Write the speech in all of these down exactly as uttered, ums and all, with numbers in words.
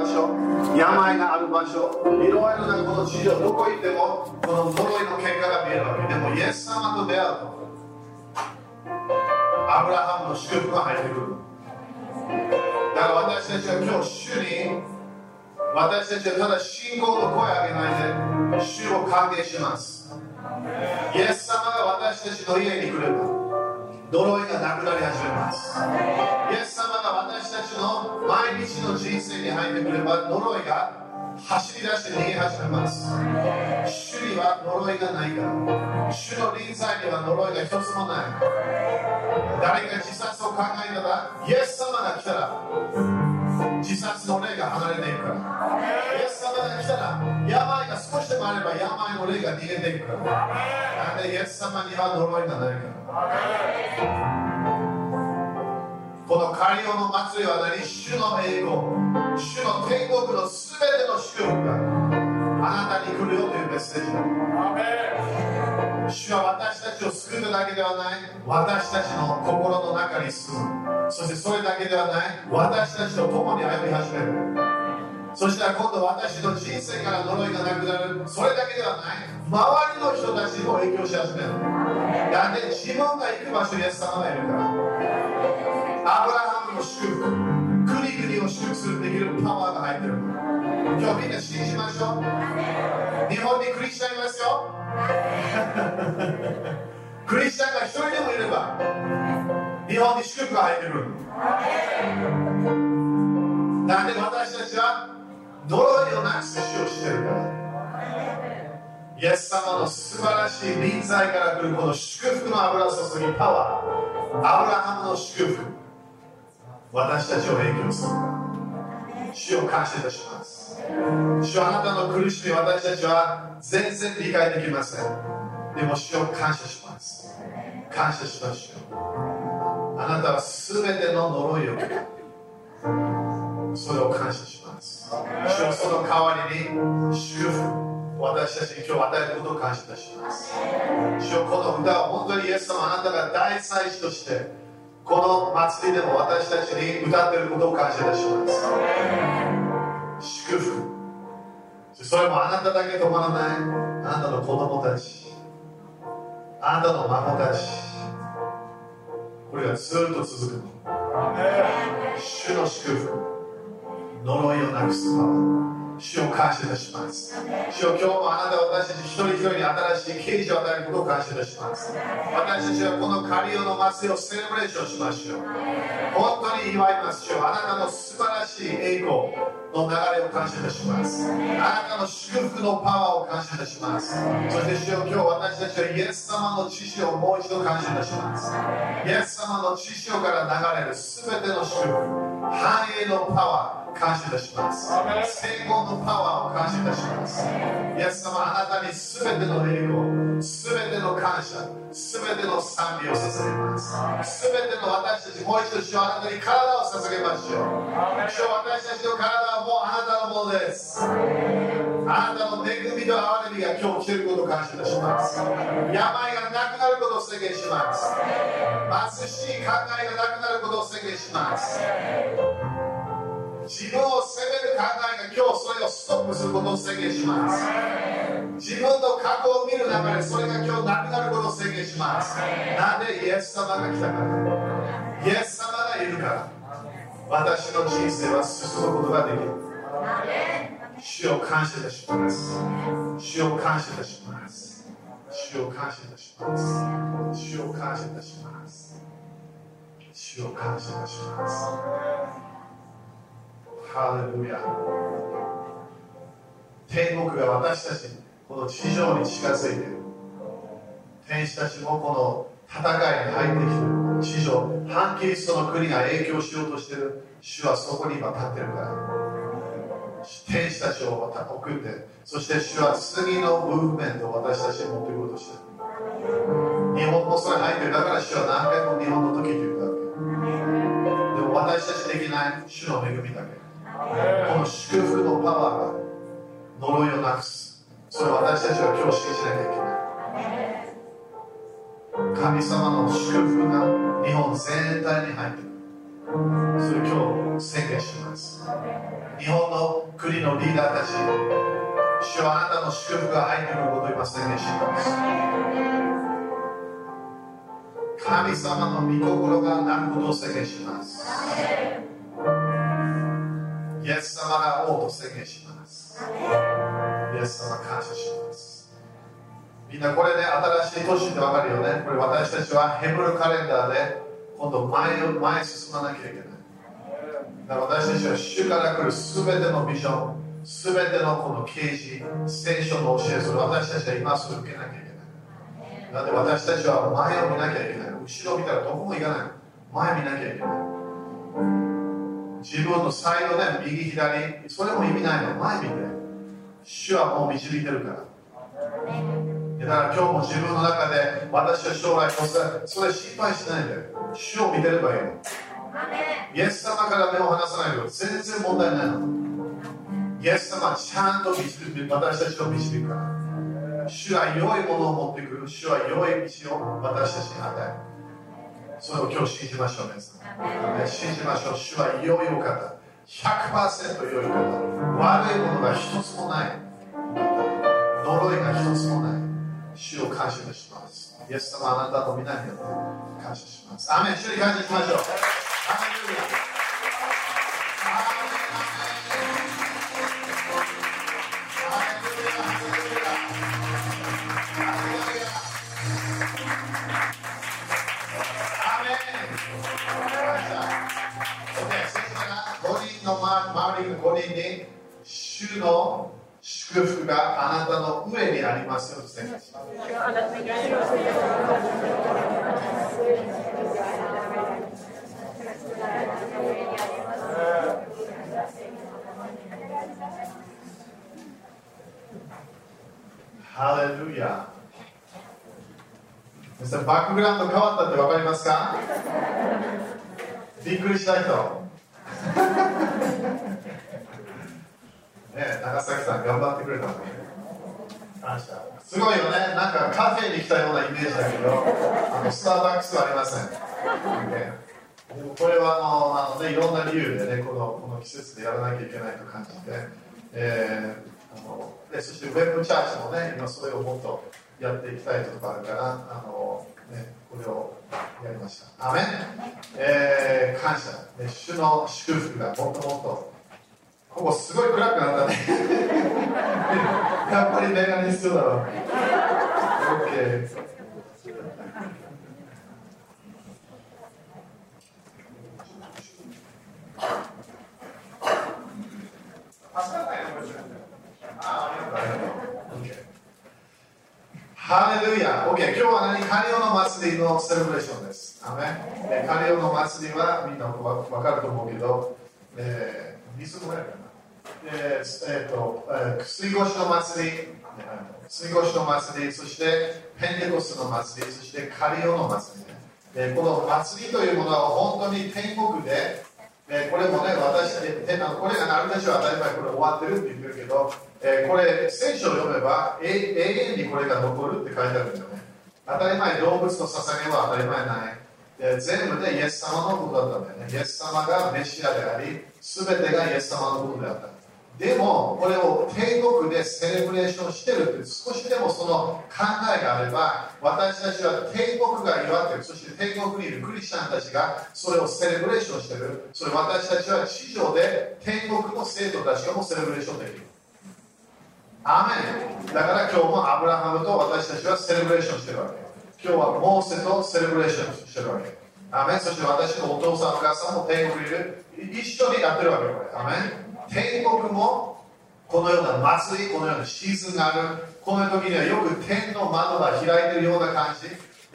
場所、病がある場所、いろいろなこの地上、どこ行ってもこの呪いの結果が見えるわけ。でもイエス様と出会うとアブラハムの祝福が入ってくる。だから私たちは今日主に、私たちはただ信仰の声を上げないで主を歓迎します。イエス様が私たちの家に来れば呪いがなくなり始めます。イエス様が私たちの毎日の人生に入ってくれば呪いが走り出して逃げ始めます。主には呪いがないから、主の臨在には呪いが一つもない。誰が自殺を考えたらイエス様が来たら自殺の霊が離れていくから、イエス様が来たら病が少しでもあれば病の霊が逃げていくから。なんでイエス様には呪いがないから。このカリオの祭りは何？主の栄光、主の天国のすべての祝福があなたに来るよというメッセージだ。主は私たちを救うだけではない、私たちの心の中に住む。そしてそれだけではない、私たちと共に歩み始める。そしたら今度私の人生から呪いがなくなる。それだけではない、周りの人たちにも影響し始める。だって自分が行く場所にイエス様がいるから。アブラハムの祝福、国々を祝福するできるパワーが入ってる。今日みんな信じましょう。日本にクリスチャンいますよクリスチャンが一人でもいれば日本に祝福が入ってくる。だって私たちは呪いをなくす主をしてるから。イエス様の素晴らしい臨在から来るこの祝福の油注ぎパワー、アブラハムの祝福、私たちを影響する。主を感謝いたします。主はあなたの苦しみ、私たちは全然理解できません。でも主を感謝します。感謝しましょう。あなたは全ての呪いを受けた、それを感謝します。主はその代わりに祝福、私たちに今日与えることを感謝いたします。主よ、この歌は本当にイエス様、あなたが大祭司としてこの祭りでも私たちに歌っていることを感謝いたします。祝福、それもあなただけ止まらない、あなたの子供たち、あなたの孫たち、これがずっと続く。主の祝福、呪いをなくすパワー、主を感謝いたします。主よ、今日もあなたは私たち一人一人に新しい啓示を与えることを感謝いたします。私たちはこのカリオの祭りをセレブレーションしましょう。本当に祝います。主よ、あなたの素晴らしい栄光の流れを感謝いたします。あなたの祝福のパワーを感謝いたします。そして主よ、今日私たちはイエス様の血潮をもう一度感謝いたします。イエス様の血潮から流れる全ての祝福、繁栄のパワー感謝いたします。成功のパワーを感謝いたします。イエス様、あなたにすべての栄光、すべての感謝、すべての賛美を捧げます。すべての私たち、もう一度主はあなたに体を捧げましょう。主は私たちの体はもうあなたのものです。あなたの恵みと憐れみが今日来ていることを感謝いたします。病がなくなることを宣言します。貧しい考えがなくなることを宣言します。自分を責める考えが今日それをストップすることを宣言します。自分の過去を見る中でそれが今日なくなることを宣言します。なんでイエス様が来たから、イエス様がいるから私の人生は進むことができる。主を感謝いたします。主を感謝いたします。主を感謝いたします。主を感謝いたします。主を感謝いたします。ハレルヤ。天国が私たちこの地上に近づいている。天使たちもこの戦いに入ってきている。地上、反キリストの国が影響しようとしている。主はそこに今立っているから、天使たちをまた送って、そして主は次のムーブメントを私たちに持っていこうとしている。日本もそれ入っている。だから主は何回も日本の時と言ったわけ。でも私たちできない主の恵みだけ、この祝福のパワーが呪いをなくす。それを私たちは今日信じなきゃいけない。神様の祝福が日本全体に入ってくる。それを今日宣言します。日本の国のリーダーたち、主はあなたの祝福が入ってくることを今宣言します。神様の御心がなることを宣言します。イエス様が王と宣言します。イエス様感謝します。みんなこれね、新しい年って分かるよね。これ私たちはヘブルカレンダーで今度前を前進まなきゃいけない。だから私たちは主から来る全てのビジョン、全てのこの啓示、聖書の教え、それ私たちは今すぐ受けなきゃいけない。なので私たちは前を見なきゃいけない。後ろ見たらどこも行かない。前見なきゃいけない。自分のサイドで右左、それも意味ないの。前見て主はもう導いてるから。だから今日も自分の中で、私は将来こそ、それ心配しないで、主を見てればいいの。イエス様から目を離さないけど、全然問題ないの。イエス様はちゃんと私たちを導くから。主は良いものを持ってくる。主は良い道を私たちに与える。それを今日信じましょう、皆さん。信じましょう。主は良いお方。ひゃくパーセント 良いお方。悪いものが一つもない。呪いが一つもない。主を感謝します。イエス様、あなたの皆によって感謝します。アーメン。主に感謝しましょう。アーメン。ごにんの周りのごにんに主の祝福があなたの上にありますようですね。ハレルヤ。バックグラウンド変わったって分かりますか？びっくりした人。ね、長崎さん頑張ってくれたのね。感謝。すごいよね。なんかカフェに来たようなイメージだけど、あのスターバックスはありません。ね、でもこれはあの、あの、ね、いろんな理由でね、この、この季節でやらなきゃいけないと感じて、えー、あのでそしてウェブチャージもね、今それをもっとやっていきたいところがあるから、あの、ね、これをやりました。アメン。えー、感謝、ね。主の祝福がもっともっと。ここすごい暗くなったね。やっぱりメガネ必要だろう。OK。ハレルヤ。OK。今日は何？カリオの祭りのセレブレーションです。アメン。カリオの祭りはみんな分かると思うけど、えー水越しの祭り、水越しの祭り、そしてペンテコスの祭り、そしてカリオの祭り、ね、この祭りというものは本当に天国で、ね、これもね、私たち、これがなるでしょう、当たり前、これ終わってるって言ってるけど、えー、これ、聖書を読めば、え永遠にこれが残るって書いてあるんだよね。当たり前、動物の捧げは当たり前ない。全部ね、イエス様のことだったんだよね。イエス様がメシアであり、すべてがイエス様のことであった。でも、これを天国でセレブレーションしてるって、少しでもその考えがあれば、私たちは天国が祝ってる、そして天国にいるクリスチャンたちがそれをセレブレーションしてる。それ私たちは地上で天国の生徒たちがもセレブレーションできる。アーメン。だから今日もアブラハムと私たちはセレブレーションしてるわけ。今日はモーセとセレブレーションしてるわけ。アメン。そして私のお父さんお母さんも天国にいる。一緒にやってるわけよ、これ。アメン。天国もこのような祭り、このようなシーズンがある。この時にはよく天の窓が開いてるような感じ。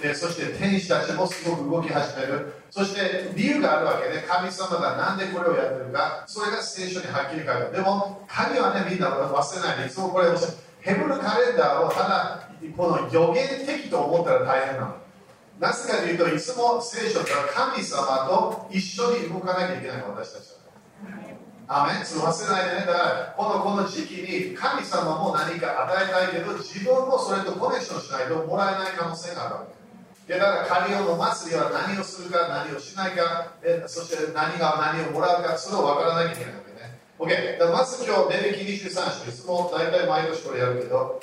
えー、そして天使たちもすごく動き始める。そして理由があるわけで、ね、神様がなんでこれをやってるか、それが聖書にはっきり書いてある。でも神はね、みんな忘れないで、いつもこれをヘブルカレンダーをただこの予言的と思ったら大変なの。なぜかというと、いつも聖書から神様と一緒に動かなきゃいけないの、私たちは。アメン。忘れないでね。だからこの、この時期に神様も何か与えたいけど、自分もそれとコネクションしないともらえない可能性があるわけ。で、だから金を飲ますには何をするか、何をしないか、そして何が何をもらうか、それを分からなきゃいけないわけね。OK。だからまず今日、値引きにじゅうさん章。いつも大体毎年これやるけど、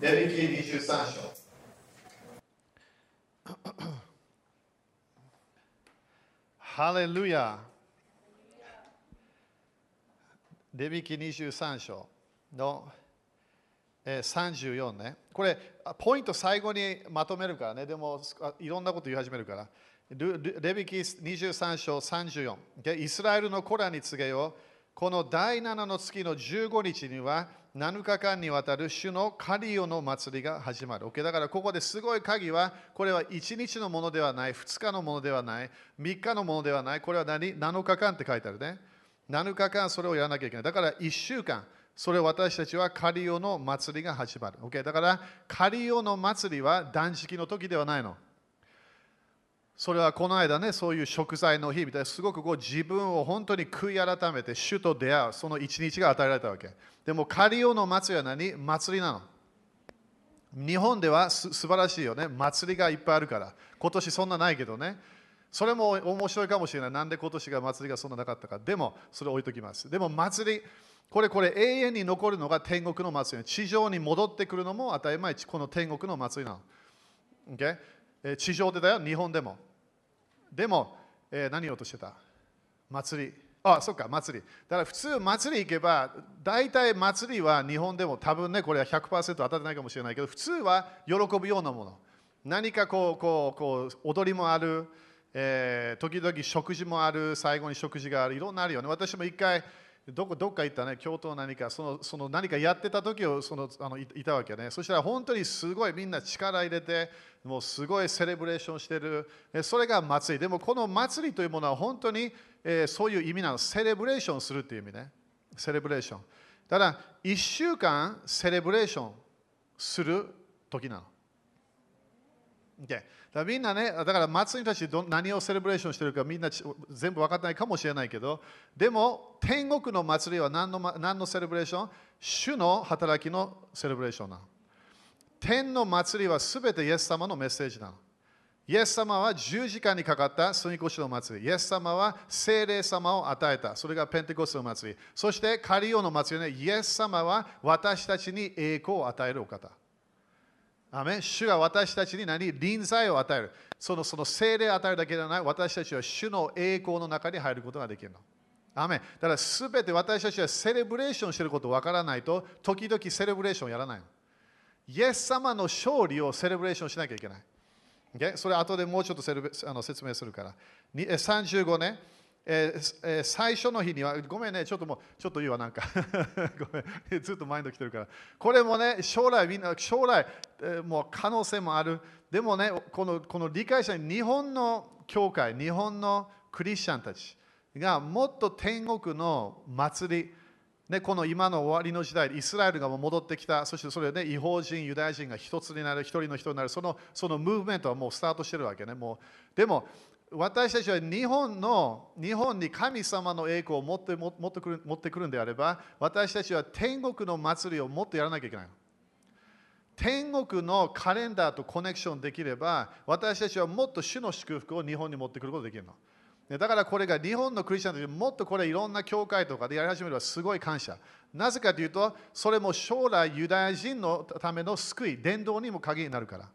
値引きにじゅうさん章。ハレルヤ。レビ記にじゅうさん章のさんじゅうよんね。これ、ポイント最後にまとめるからね。でも、いろんなこと言い始めるから。レビ記にじゅうさん章さんじゅうよん。イスラエルの子らに告げよう。このだいななの月のじゅうごにちにはなのかかんにわたる主のカリオの祭りが始まる。Okay、だからここですごい鍵は、これはいちにちのものではない、ふつかのものではない、みっかのものではない、これは何 ?なのかかんって書いてあるね。なのかかんそれをやらなきゃいけない。だからいっしゅうかん、それを私たちはカリオの祭りが始まる。Okay、だからカリオの祭りは断食の時ではないの。それはこの間ね、そういう食材の日みたいな、すごくこう自分を本当に悔い改めて主と出会う、その一日が与えられたわけ。でもカリオの祭りは何？祭りなの。日本ではす素晴らしいよね。祭りがいっぱいあるから。今年そんなないけどね。それも面白いかもしれない。なんで今年が祭りがそんななかったか。でも、それ置いときます。でも祭り、これこれ永遠に残るのが天国の祭り。地上に戻ってくるのも当たり前、この天国の祭りなの。Okay? 地上でだよ、日本でも。でも、えー、何をとしてた？祭り。あ、そっか、祭り。だから普通、祭り行けば、大体祭りは日本でも多分ね、これは ひゃくパーセント 当たってないかもしれないけど、普通は喜ぶようなもの。何かこう、こう、こう踊りもある、えー、時々食事もある、最後に食事がある、いろんなあるよね。私も一回、どこ、どっか行ったね、京都何か、その、その何かやってた時をそのあのいたわけね。そしたら本当にすごいみんな力入れて、もうすごいセレブレーションしてる。それが祭り。でもこの祭りというものは本当に、えー、そういう意味なの。セレブレーションするっていう意味ね。セレブレーション。ただ、いっしゅうかんセレブレーションする時なの。Okay、だからみんなね、だから祭りたちど何をセレブレーションしてるかみんな全部分かってないかもしれないけど、でも天国の祭りは何の、何のセレブレーション？主の働きのセレブレーションなの。天の祭りはすべてイエス様のメッセージなの。イエス様は十字架にかかった住み越しの祭り。イエス様は聖霊様を与えた。それがペンテコステの祭り。そしてカリオの祭りね、イエス様は私たちに栄光を与えるお方。アメン。主が私たちに何？臨在を与える。その、その聖霊を与えるだけではない。私たちは主の栄光の中に入ることができるの。アメン。だからすべて私たちはセレブレーションしていることをわからないと、時々セレブレーションやらないの。イエス様の勝利をセレブレーションしなきゃいけない。Okay？ それ後でもうちょっとセレブあの説明するから。さんじゅうごね。えーえー、最初の日には、ごめんね、ちょっともう、ちょっといいわ、なんか。ごめん、ずっとマインド来てるから。これもね、将来、みんな、将来、えー、もう可能性もある。でもね、この、この理解者に、日本の教会、日本のクリスチャンたちが、もっと天国の祭り、ね、この今の終わりの時代、イスラエルが戻ってきた、そしてそれで、ね、違法人、ユダヤ人が一つになる、一人の人になる、その、そのムーブメントはもうスタートしてるわけね。もうでも私たちは日本の、日本に神様の栄光を持って、持ってくる、持ってくるんであれば、私たちは天国の祭りをもっとやらなきゃいけない。天国のカレンダーとコネクションできれば、私たちはもっと主の祝福を日本に持ってくることができるの。だからこれが日本のクリスチャンたちもっとこれいろんな教会とかでやり始めればすごい感謝。なぜかというと、それも将来ユダヤ人のための救い、伝道にも鍵になるから。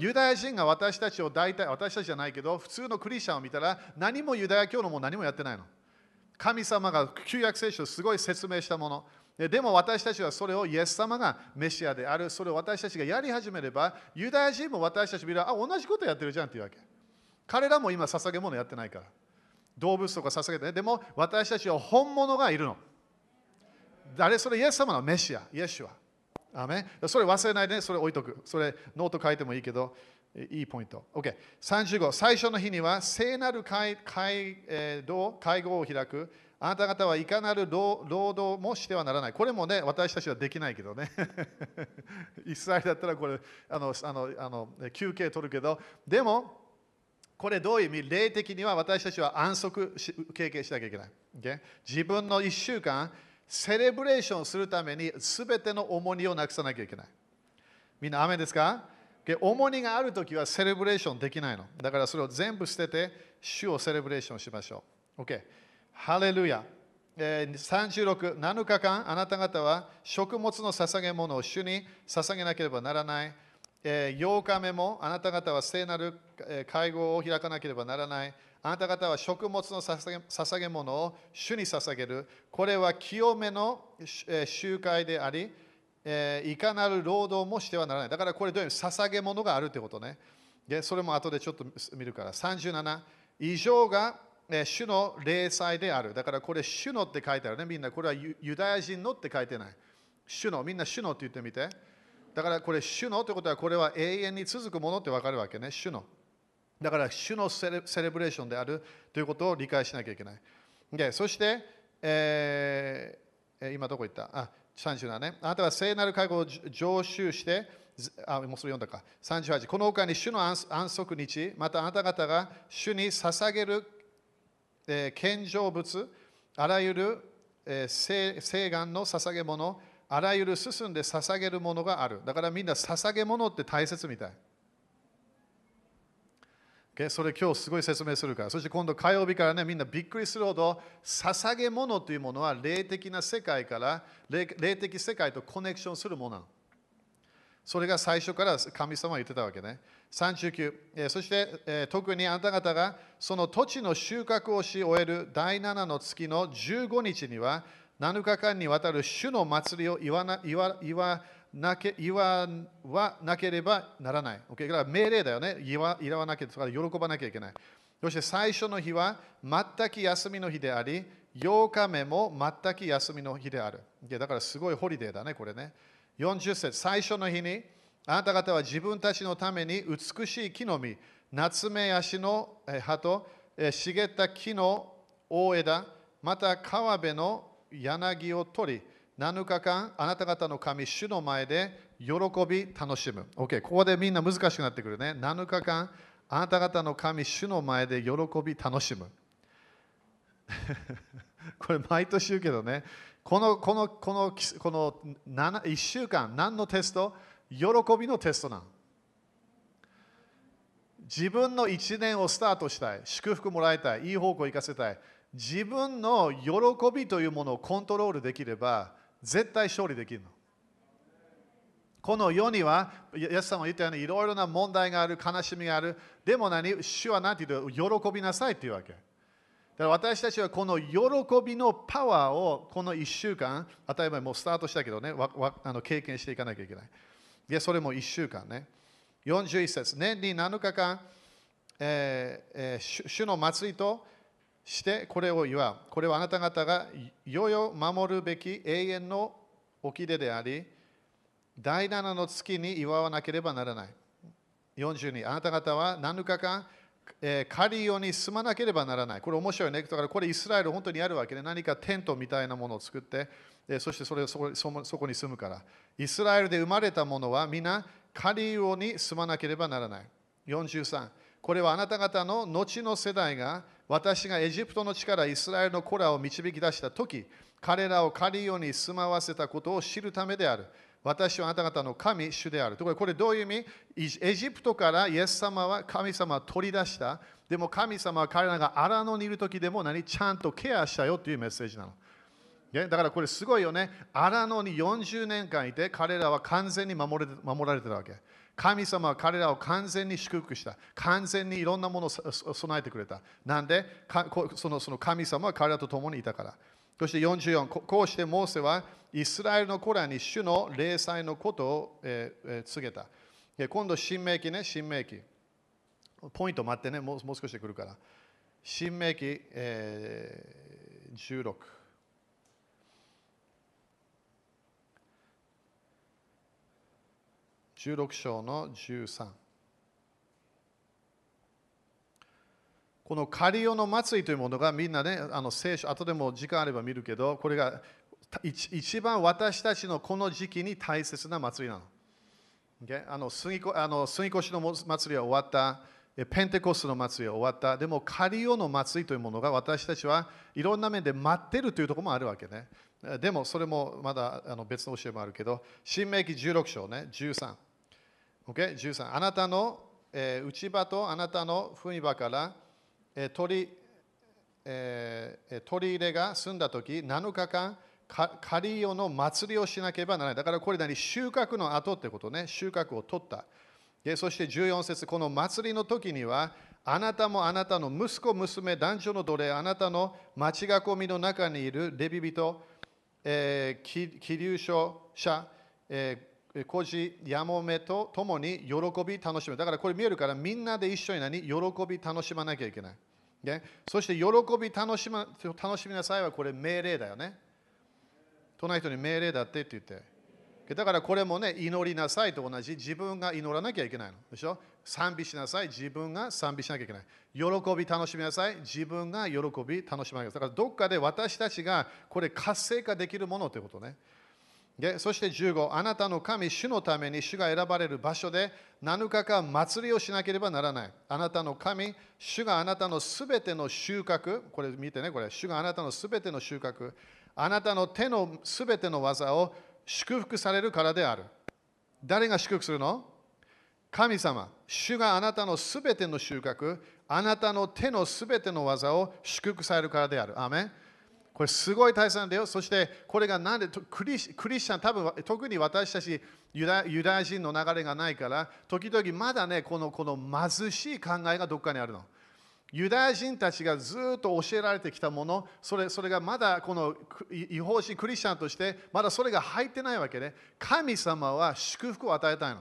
ユダヤ人が私たちを大体、私たちじゃないけど、普通のクリスチャンを見たら、何もユダヤ教のも何もやってないの。神様が旧約聖書をすごい説明したもの。でも私たちはそれをイエス様がメシアである、それを私たちがやり始めれば、ユダヤ人も私たち見れば、あ、同じことやってるじゃんっていうわけ。彼らも今、捧げ物やってないから。動物とか捧げてね。でも私たちは本物がいるの。誰それ？イエス様のメシア、イエシュア。アメン。それ忘れないで、ね、それ置いとく。それノート書いてもいいけど、いいポイント。OK。さんじゅうご、最初の日には、聖なる 会, 会,、えー、会合を開く。あなた方はいかなる 労, 労働もしてはならない。これもね、私たちはできないけどね。イスラエルだったらこれあのあのあの、休憩取るけど、でも、これどういう意味？霊的には私たちは安息し経験しなきゃいけない。Okay？ 自分のいっしゅうかん、セレブレーションするために全ての重荷をなくさなきゃいけない。みんな、アメンですか？で重荷があるときはセレブレーションできないの。だからそれを全部捨てて、主をセレブレーションしましょう。OK。ハレルヤ。えー、さんじゅうろく、なのかかんあなた方は食物の捧げ物を主に捧げなければならない。えー、ようかめもあなた方は聖なる会合を開かなければならない。あなた方は食物の捧げ、捧げ物を主に捧げる。これは清めの集会であり、えー、いかなる労働もしてはならない。だからこれどういう意味？捧げ物があるということね。で、それも後でちょっと見るから。さんじゅうなな、以上が、えー、主の礼祭である。だからこれ主のって書いてあるね。みんなこれは ユ, ユダヤ人のって書いてない。主の、みんな主のって言ってみて。だからこれ主のってことはこれは永遠に続くものって分かるわけね。主の。だから主のセレ、セレブレーションであるということを理解しなきゃいけない。で、そして、えー、今どこ行った？あ、さんじゅうななね。あなたは聖なる会合を常習して、あ、もうそれ読んだか。さんじゅうはち、この他に主の安息日、またあなた方が主に捧げる、えー、献上物、あらゆる、えー、聖、聖願の捧げ物、あらゆる進んで捧げるものがある。だからみんな捧げ物って大切みたい。それ今日すごい説明するから。そして今度火曜日からね、みんなびっくりするほど、捧げ物というものは霊的な世界から、霊、霊的世界とコネクションするものなの。それが最初から神様は言ってたわけね。さんじゅうきゅう、えー、そして、えー、特にあなた方がその土地の収穫をし終えるだいななの月のじゅうごにちには、なのかかんにわたる主の祭りを言わな、言わ、言わ、なけ言わなければならない。Okay? だから命令だよね。言わなければ、喜ばなきゃいけない。そして最初の日は全く休みの日であり、ようかめも全く休みの日である。Okay? だからすごいホリデーだね、これね。よんじゅっせつ、最初の日に、あなた方は自分たちのために美しい木の実、ナツメヤシの葉と茂った木の大枝、また川辺の柳を取り、なのかかん、あなた方の神、主の前で喜び、楽しむ。OK、ここでみんな難しくなってくるね。なのかかん、あなた方の神、主の前で喜び、楽しむ。これ、毎年言うけどね。この、この、この、このいっしゅうかん、何のテスト？喜びのテストなの。自分のいちねんをスタートしたい。祝福もらいたい。いい方向行かせたい。自分の喜びというものをコントロールできれば、絶対勝利できるの。この世には、イエス様が言ったようにいろいろな問題がある、悲しみがある。でも何、主は何て言うの？喜びなさいっていうわけ。だから私たちはこの喜びのパワーをこのいっしゅうかん、例えばもうスタートしたけどね、わわあの経験していかなきゃいけない。で、それもいっしゅうかんね。よんじゅういっせつ、年になのかかん、えーえー、主の祭りと、してこれを祝う。これはあなた方が世々守るべき永遠の掟であり、だいななの月に祝わなければならない。よんじゅうに、あなた方はなのかかん、えー、カリヨに住まなければならない。これ面白いね。だからこれイスラエル本当にあるわけで、何かテントみたいなものを作って、えー、そしてそれを そ, そ, そこに住むから。イスラエルで生まれたものは皆カリヨに住まなければならない。よんじゅうさん、これはあなた方の後の世代が、私がエジプトの地からイスラエルの子らを導き出したとき、彼らをカリヨに住まわせたことを知るためである。私はあなた方の神、主である。ところでこれどういう意味？エジプトからイエス様は神様を取り出した。でも神様は彼らがアラノにいるときでも何？ちゃんとケアしたよというメッセージなの。だからこれすごいよね。アラノによんじゅうねんかんいて、彼らは完全に守れ、守られてたわけ。神様は彼らを完全に祝福した。完全にいろんなものを備えてくれた。なんで、その、その神様は彼らと共にいたから。そしてよんじゅうよん、こうしてモーセはイスラエルの子らに主の礼祭のことを、えー、告げた。今度、新明記ね、新明記。ポイント待ってね、もう、もう少し来るから。新明記、えー、じゅうろく。じゅうろく章のじゅうさん。このカリヨの祭りというものがみんなね、あの聖書、後でも時間あれば見るけど、これが一番私たちのこの時期に大切な祭りなの。Okay? あの杉越の祭りは終わった。ペンテコステの祭りは終わった。でもカリヨの祭りというものが私たちはいろんな面で待ってるというところもあるわけね。でもそれもまだあの別の教えもあるけど、新明記じゅうろく章ね、じゅうさん。Okay? じゅうさん、あなたの、えー、内場とあなたの踏み場から、えー 取, えー、取り入れが済んだとき、なのかかんカリオの祭りをしなければならない。だからこれ何、収穫の後ってことね、収穫を取った。でそしてじゅうよん節、この祭りの時には、あなたもあなたの息子、娘、男女の奴隷、あなたの町囲みの中にいるレビ人、えー、寄留者、えー、孤児、やもめと共に喜び楽しむ。だからこれ見えるから、みんなで一緒に何、喜び楽しまなきゃいけない。ね、そして喜び楽しま、楽しみなさいはこれ命令だよね。隣人に命令だってって言って。だからこれもね、祈りなさいと同じ、自分が祈らなきゃいけないの。でしょ？賛美しなさい、自分が賛美しなきゃいけない。喜び楽しみなさい、自分が喜び楽しまなきゃいけない。だからどっかで私たちがこれ活性化できるものということね。で、そしてじゅうご、あなたの神、主のために主が選ばれる場所でなのかかん祭りをしなければならない。あなたの神、主があなたのすべての収穫、これ見てね、これ、主があなたのすべての収穫、あなたの手のすべての技を祝福されるからである。誰が祝福するの？神様。主があなたのすべての収穫、あなたの手のすべての技を祝福されるからである。アーメン。これすごい大切なんだよ。そしてこれがなんでクリス、クリスチャン、多分特に私たちユダ、ユダヤ人の流れがないから、時々まだね、この、この貧しい考えがどっかにあるの。ユダヤ人たちがずっと教えられてきたもの、それ、それがまだこの違法人クリスチャンとして、まだそれが入ってないわけで、神様は祝福を与えたいの。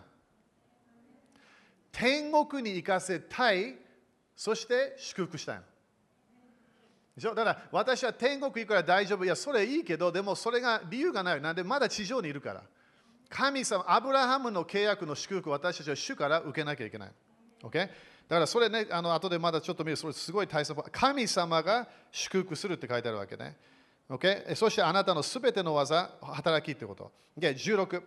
天国に行かせたい、そして祝福したいの。でしょ？だから私は天国行くから大丈夫。いや、それいいけど、でもそれが理由がない。なんでまだ地上にいるから。神様、アブラハムの契約の祝福を私たちは主から受けなきゃいけない。Okay？だからそれね、あの後でまだちょっと見る、それすごい大切。神様が祝福するって書いてあるわけね。Okay？ そしてあなたのすべての技、働きってこと。で、じゅうろく、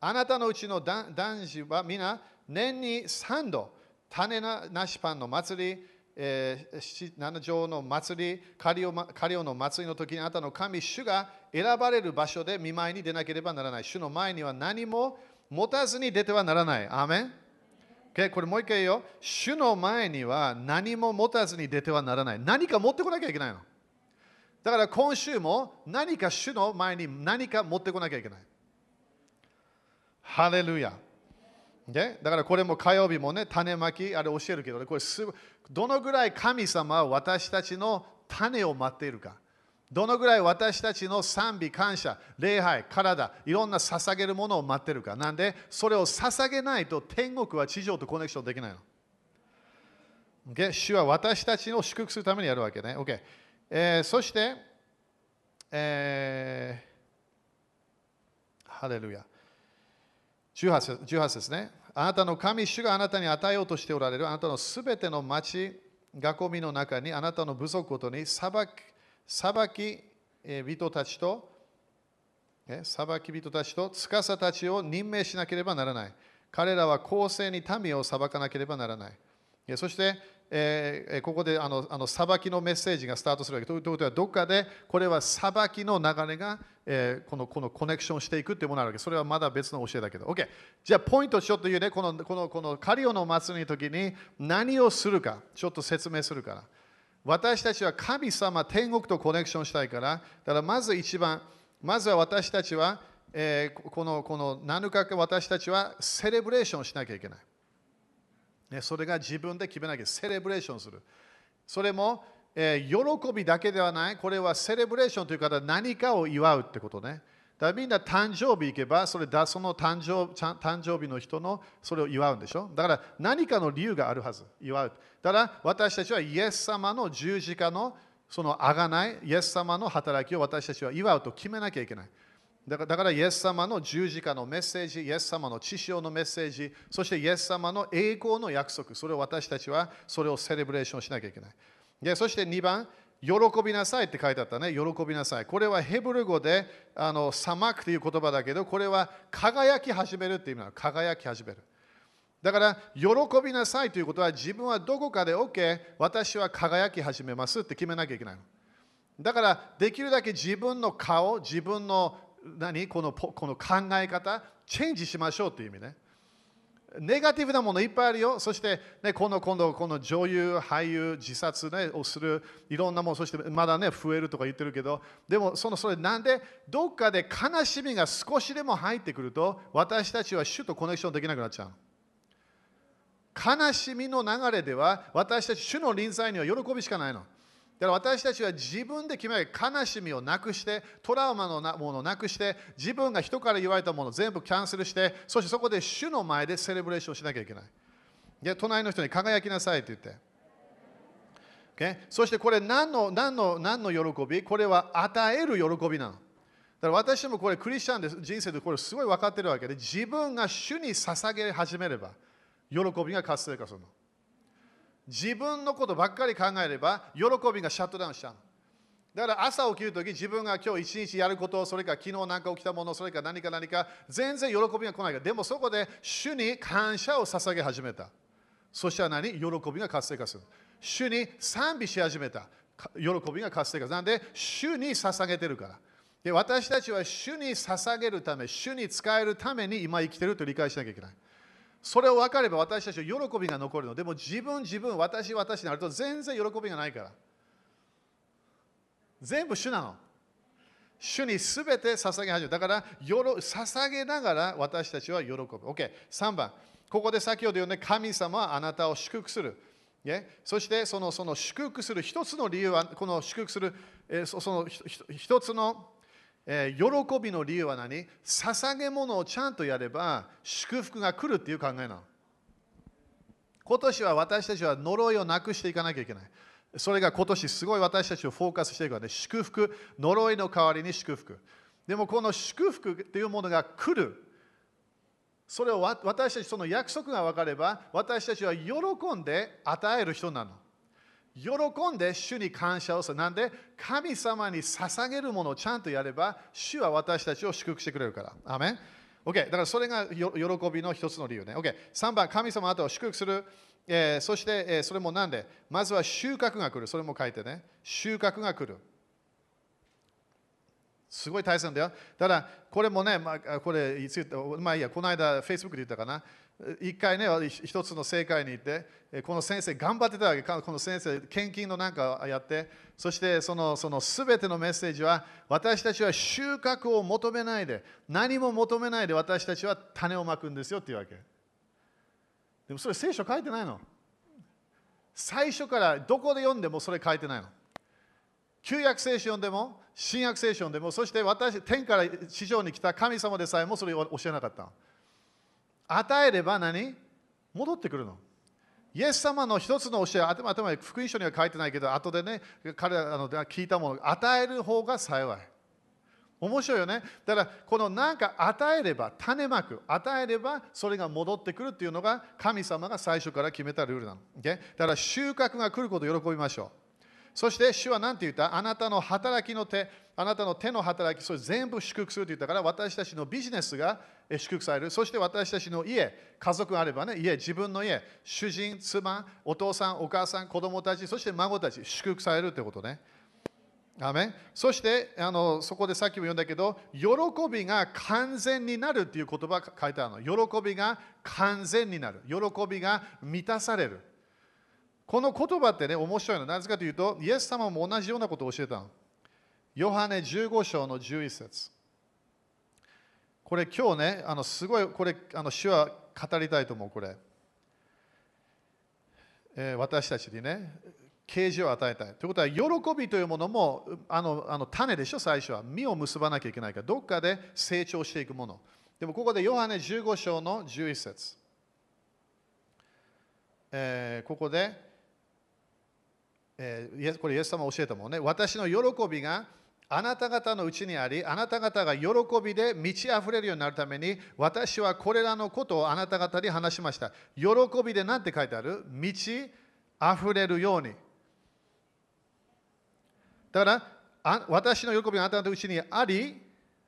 あなたのうちの男児は皆、年にさんど、種なしパンの祭り、えー、七条の祭り、カリオ、カリオの祭りの時にあなたの神、主が選ばれる場所で見舞いに出なければならない。主の前には何も持たずに出てはならない。アーメン。これもう一回言うよ。主の前には何も持たずに出てはならない。何か持ってこなきゃいけないの。だから今週も何か主の前に何か持ってこなきゃいけない。ハレルヤ。だからこれも火曜日もね、種まき、あれ教えるけど、これすごい、どのぐらい神様は私たちの種を待っているか。どのぐらい私たちの賛美、感謝、礼拝、体、いろんな捧げるものを待ってるか。なんで、それを捧げないと天国は地上とコネクションできないの。Okay? 主は私たちを祝福するためにやるわけね。Okay。 えー、そして、えー、ハレルヤ。じゅうはち, じゅうはちですね。あなたの神、主があなたに与えようとしておられるあなたのすべての町囲みの中にあなたの部族ごとに裁き人たちと裁き人たちと司たちを任命しなければならない。彼らは公正に民を裁かなければならない。そして、えー、ここであのあの裁きのメッセージがスタートするわけ。ということはどっかでこれは裁きの流れがえー、この、このコネクションしていくっていうものがあるわけ。それはまだ別の教えだけど。OK。じゃあ、ポイントちょっと言うね。この、この、このカリオの祭りの時に何をするか、ちょっと説明するから。私たちは神様、天国とコネクションしたいから、だからまず一番、まずは私たちは、えー、この、このなのかかん私たちはセレブレーションしなきゃいけない。ね、それが自分で決めなきゃ、セレブレーションする。それも、えー、喜びだけではない、これはセレブレーションという方は何かを祝うってことね。だからみんな誕生日行けば、それだその誕生、誕生日の人のそれを祝うんでしょ。だから何かの理由があるはず、祝う。だから私たちはイエス様の十字架のその贖い、イエス様の働きを私たちは祝うと決めなきゃいけない。だから、だからイエス様の十字架のメッセージ、イエス様の血潮のメッセージ、そしてイエス様の栄光の約束、それを私たちはそれをセレブレーションしなきゃいけない。でそしてにばん、喜びなさいって書いてあったね、喜びなさい。これはヘブル語で、あのサマクという言葉だけど、これは輝き始めるっていう意味なの、輝き始める。だから、喜びなさいということは、自分はどこかで OK、私は輝き始めますって決めなきゃいけないの。だから、できるだけ自分の顔、自分の何、この、この考え方、チェンジしましょうっていう意味ね。ネガティブなものいっぱいあるよ。そして、ね、今度、今度、この女優、俳優、自殺、ね、をする、いろんなもの、そしてまだね、増えるとか言ってるけど、でも、そのそれなんで、どっかで悲しみが少しでも入ってくると、私たちは主とコネクションできなくなっちゃう。悲しみの流れでは、私たち、主の臨在には喜びしかないの。だから私たちは自分で決める悲しみをなくして、トラウマのものをなくして、自分が人から言われたものを全部キャンセルして、そしてそこで主の前でセレブレーションしなきゃいけない。で、隣の人に輝きなさいって言って。Okay? そしてこれ何の、何の、何の喜び？これは与える喜びなの。だから私もこれクリスチャンです、人生でこれすごい分かってるわけで、自分が主に捧げ始めれば、喜びが活性化するの。自分のことばっかり考えれば、喜びがシャットダウンしちゃう。だから朝起きるとき、自分が今日一日やること、それから昨日なんか起きたもの、それから何か何か、全然喜びが来ないから、でもそこで主に感謝を捧げ始めた。そしたら何？喜びが活性化する。主に賛美し始めた。喜びが活性化する。なんで、主に捧げてるから。で、私たちは主に捧げるため、主に使えるために今生きてると理解しなきゃいけない。それを分かれば私たちは喜びが残るの。でも自分、自分、私、私になると全然喜びがないから。全部主なの。主にすべて捧げ始める。だから、よろ捧げながら私たちは喜ぶ。OK。さんばん。ここで先ほど言うね、神様はあなたを祝福する。ね、そしてその、その祝福する一つの理由は、この祝福する、えー、その一つの喜びの理由は何？捧げ物をちゃんとやれば祝福が来るっていう考えなの。今年は私たちは呪いをなくしていかなきゃいけない。それが今年すごい私たちをフォーカスしていくからね。祝福、呪いの代わりに祝福。でもこの祝福っていうものが来る。それを私たち、その約束が分かれば、私たちは喜んで与える人なの。喜んで主に感謝をする。なんで、神様に捧げるものをちゃんとやれば、主は私たちを祝福してくれるから。アーメン。OK。だからそれが喜びの一つの理由ね。OK。さんばん、神様の後を祝福する。えー、そして、えー、それもなんで、まずは収穫が来る。それも書いてね。収穫が来る。すごい大切なんだよ。ただ、これもね、まあ、これいつ言った、まあいいや、この間、Facebook で言ったかな。一回ね、一つの聖会に行って、この先生頑張ってたわけ。この先生、献金のなんかやって、そしてそのその全てのメッセージは、私たちは収穫を求めないで、何も求めないで私たちは種をまくんですよっていうわけ。でもそれ聖書書いてないの。最初からどこで読んでもそれ書いてないの。旧約聖書読んでも、新約聖書読んでも、そして私、天から地上に来た神様でさえもそれを教えなかったの。与えれば何？戻ってくるの。イエス様の一つの教え、頭に福音書には書いてないけど、後でね、彼らの聞いたものを与える方が幸い。面白いよね。だから、このなんか与えれば、種まく、与えれば、それが戻ってくるっていうのが、神様が最初から決めたルールなの。Okay? だから、収穫が来ることを喜びましょう。そして、主は何て言った？あなたの働きの手、あなたの手の働き、それ全部祝福すると言ったから、私たちのビジネスが祝福される。そして私たちの家、家族があればね、家、自分の家、主人、妻、お父さん、お母さん、子供たち、そして孫たち、祝福されるということね。アーメン。そしてあの、そこでさっきも言うんだけど、喜びが完全になるっていう言葉が書いてあるの。喜びが完全になる。喜びが満たされる。この言葉ってね、面白いの。なぜかというと、イエス様も同じようなことを教えたの。ヨハネじゅうご章のじゅういち節。これ今日ね、あのすごい、これ、あの主は語りたいと思う、これ。えー、私たちにね、啓示を与えたい。ということは、喜びというものも、あの、あの種でしょ、最初は。実を結ばなきゃいけないから、どっかで成長していくもの。でも、ここでヨハネじゅうご章のじゅういち節。えー、ここで、えー、これ、イエス様教えたもんね。私の喜びが、あなた方のうちにあり、あなた方が喜びで満ち溢れるようになるために、私はこれらのことをあなた方に話しました。喜びで何て書いてある？満ち溢れるように。だから、あ私の喜びがあなた方のうちにあり、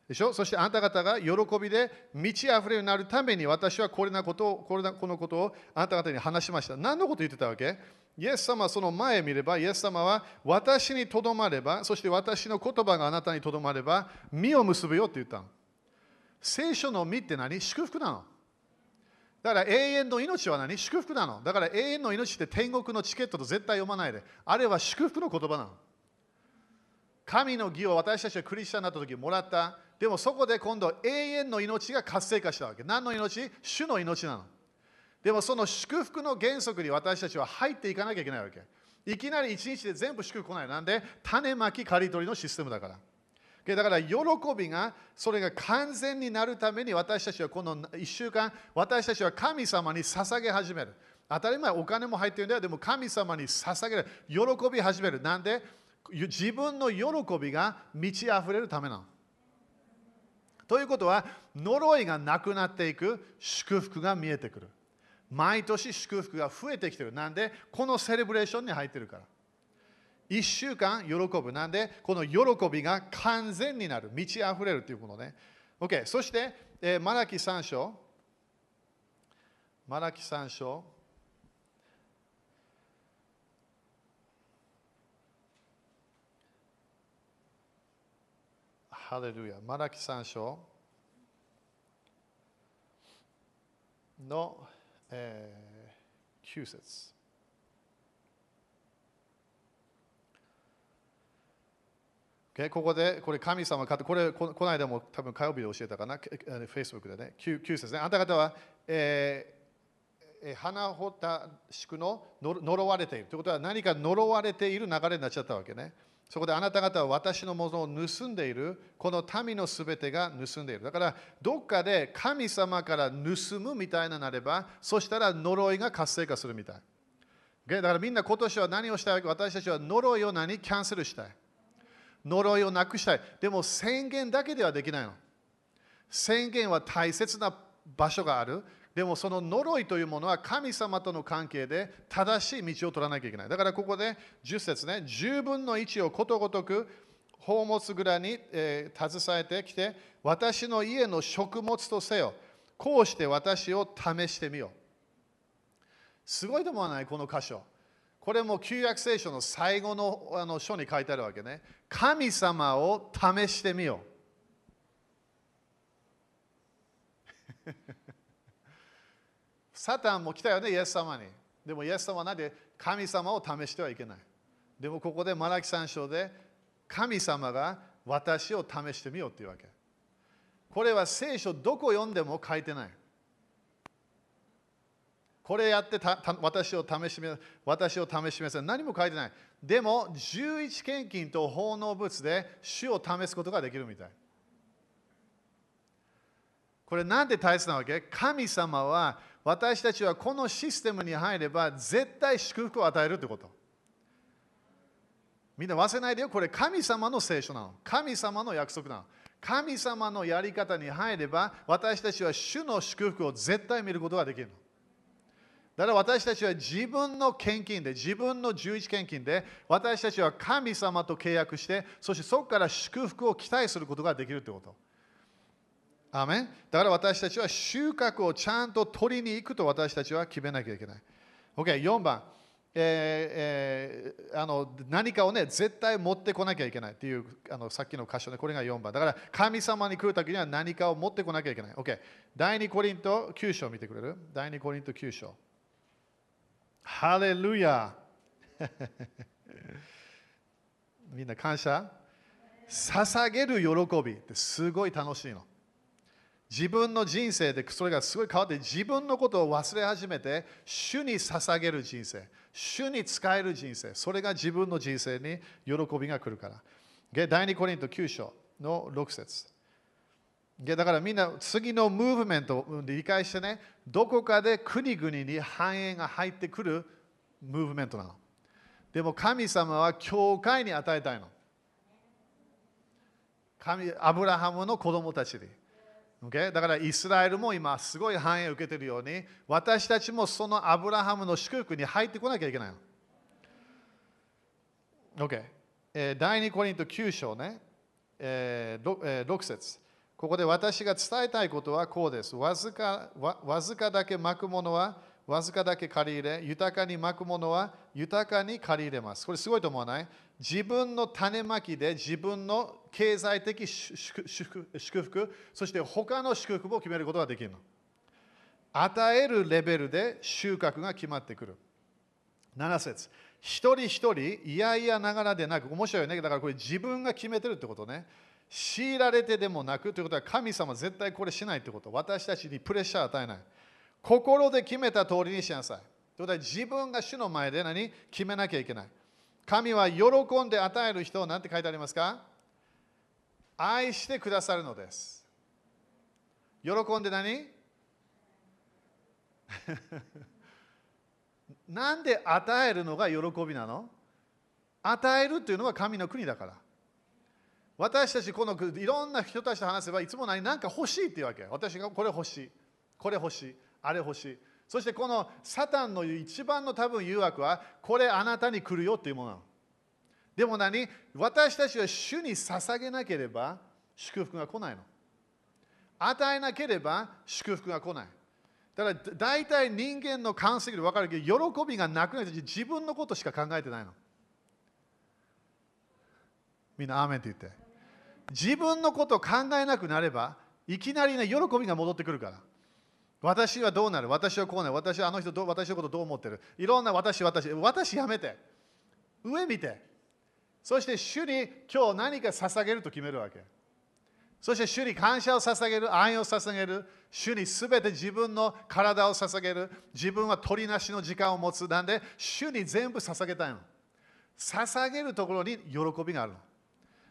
でしょ？そしてあなた方が喜びで満ち溢れるようになるために、私はこれらのことを、これらこのことをあなた方に話しました。何のこと言ってたわけ？イエス様はその前を見れば、イエス様は私にとどまれば、そして私の言葉があなたにとどまれば、実を結ぶよって言ったの。聖書の実って何？祝福なの。だから永遠の命は何？祝福なの。だから永遠の命って天国のチケットと絶対読まないで。あれは祝福の言葉なの。神の義を私たちはクリスチャンになった時もらった。でもそこで今度永遠の命が活性化したわけ。何の命？主の命なの。でもその祝福の原則に私たちは入っていかなきゃいけないわけ。いきなり一日で全部祝福来ない。なんで？種まき刈り取りのシステムだから。だから喜びがそれが完全になるために私たちはこのいっしゅうかん私たちは神様に捧げ始める。当たり前お金も入ってるんだよ。でも神様に捧げる。喜び始める。なんで？自分の喜びが満ち溢れるためなの。ということは呪いがなくなっていく。祝福が見えてくる。毎年祝福が増えてきてる。なんで？このセレブレーションに入ってるから。いっしゅうかん喜ぶ。なんでこの喜びが完全になる。満ち溢れるということね。OK。そして、えー、マラキさん章。マラキさん章。ハレルヤ。マラキさん章の、えー、きゅうせつ。ここで、これ神様かって、これ、この間も多分火曜日で教えたかな、Facebook でね、きゅうせつね。あなた方は、えー、花ほたしくの呪われている。ということは、何か呪われている流れになっちゃったわけね。そこであなた方は私のものを盗んでいる、この民のすべてが盗んでいる。だから、どっかで神様から盗むみたいななれば、そしたら呪いが活性化するみたい。だからみんな今年は何をしたいか、私たちは呪いを何キャンセルしたい。呪いをなくしたい。でも宣言だけではできないの。宣言は大切な場所がある。でもその呪いというものは神様との関係で正しい道を取らなきゃいけない。だからここでじゅっせつね。じゅうぶんのいちをことごとく宝物蔵に、えー、携えてきて、私の家の食物とせよ。こうして私を試してみよう。すごいと思わない？この箇所。これも旧約聖書の最後のあの書に書いてあるわけね。神様を試してみよう。サタンも来たよね、イエス様に。でもイエス様はなんで神様を試してはいけない。でもここでマラキさん章で神様が私を試してみようっていうわけ。これは聖書どこ読んでも書いてない。これやってたた私を試しめ、私を試しめせ、何も書いてない。でも、十一献金と奉納物で主を試すことができるみたい。これなんで大切なわけ？神様は私たちはこのシステムに入れば絶対祝福を与えるってこと。みんな忘れないでよ。これ神様の聖書なの。神様の約束なの。神様のやり方に入れば私たちは主の祝福を絶対見ることができるの。だから私たちは自分の献金で、自分の十一献金で、私たちは神様と契約して、そしてそこから祝福を期待することができるということ。アーメン。だから私たちは収穫をちゃんと取りに行くと私たちは決めなきゃいけない。OK、よんばん、えーえーあの、何かをね、絶対持ってこなきゃいけないっていう、あのさっきの箇所で、これがよんばん。だから神様に来るときには何かを持ってこなきゃいけない。OK、だいにコリントきゅう章見てくれる？だいにコリントきゅう章。ハレルヤ。みんな感謝。捧げる喜びってすごい楽しいの。自分の人生でそれがすごい変わって、自分のことを忘れ始めて、主に捧げる人生、主に使える人生、それが自分の人生に喜びが来るから。だいにコリントきゅう章のろく節。だからみんな次のムーブメントを理解してね、どこかで国々に繁栄が入ってくるムーブメントなの。でも神様は教会に与えたいの。神アブラハムの子供たちに。Okay? だからイスラエルも今すごい繁栄を受けているように、私たちもそのアブラハムの祝福に入ってこなきゃいけないの。Okay. えー、だいにコリントきゅう章ね、えー ろく, えー、ろく節。ここで私が伝えたいことはこうです。わずか、わ、わずかだけまくものはわずかだけ借り入れ、豊かにまくものは豊かに借り入れます。これすごいと思わない？自分の種まきで自分の経済的祝福、そして他の祝福を決めることができるの。与えるレベルで収穫が決まってくる。なな節、一人一人いやいやながらでなく、面白いね、だからこれ自分が決めてるってことね。強いられてでもなくということは、神様絶対これしないってこと。私たちにプレッシャー与えない。心で決めた通りにしなさい。ということは、自分が主の前で何決めなきゃいけない。神は喜んで与える人を何て書いてありますか？愛してくださるのです。喜んで何なんで与えるのが喜びなの？与えるというのは神の国だから。私たちこのいろんな人たちと話せばいつも何か欲しいっていうわけ。私がこれ欲しい、これ欲しい、あれ欲しい。そしてこのサタンの一番の多分誘惑はこれあなたに来るよっていうものなの。でも何？私たちは主に捧げなければ祝福が来ないの。与えなければ祝福が来ない。だから大体人間の感性で分かるけど、喜びがなくなる時自分のことしか考えてないの。みんなアーメンって言って。自分のことを考えなくなれば、いきなりね、喜びが戻ってくるから。私はどうなる？私はこうなる？私はあの人どう、私のことどう思ってる？いろんな私、私、私やめて。上見て。そして主に今日何か捧げると決めるわけ。そして主に感謝を捧げる、愛を捧げる、主にすべて自分の体を捧げる、自分は取りなしの時間を持つ、なんで主に全部捧げたいの。捧げるところに喜びがあるの。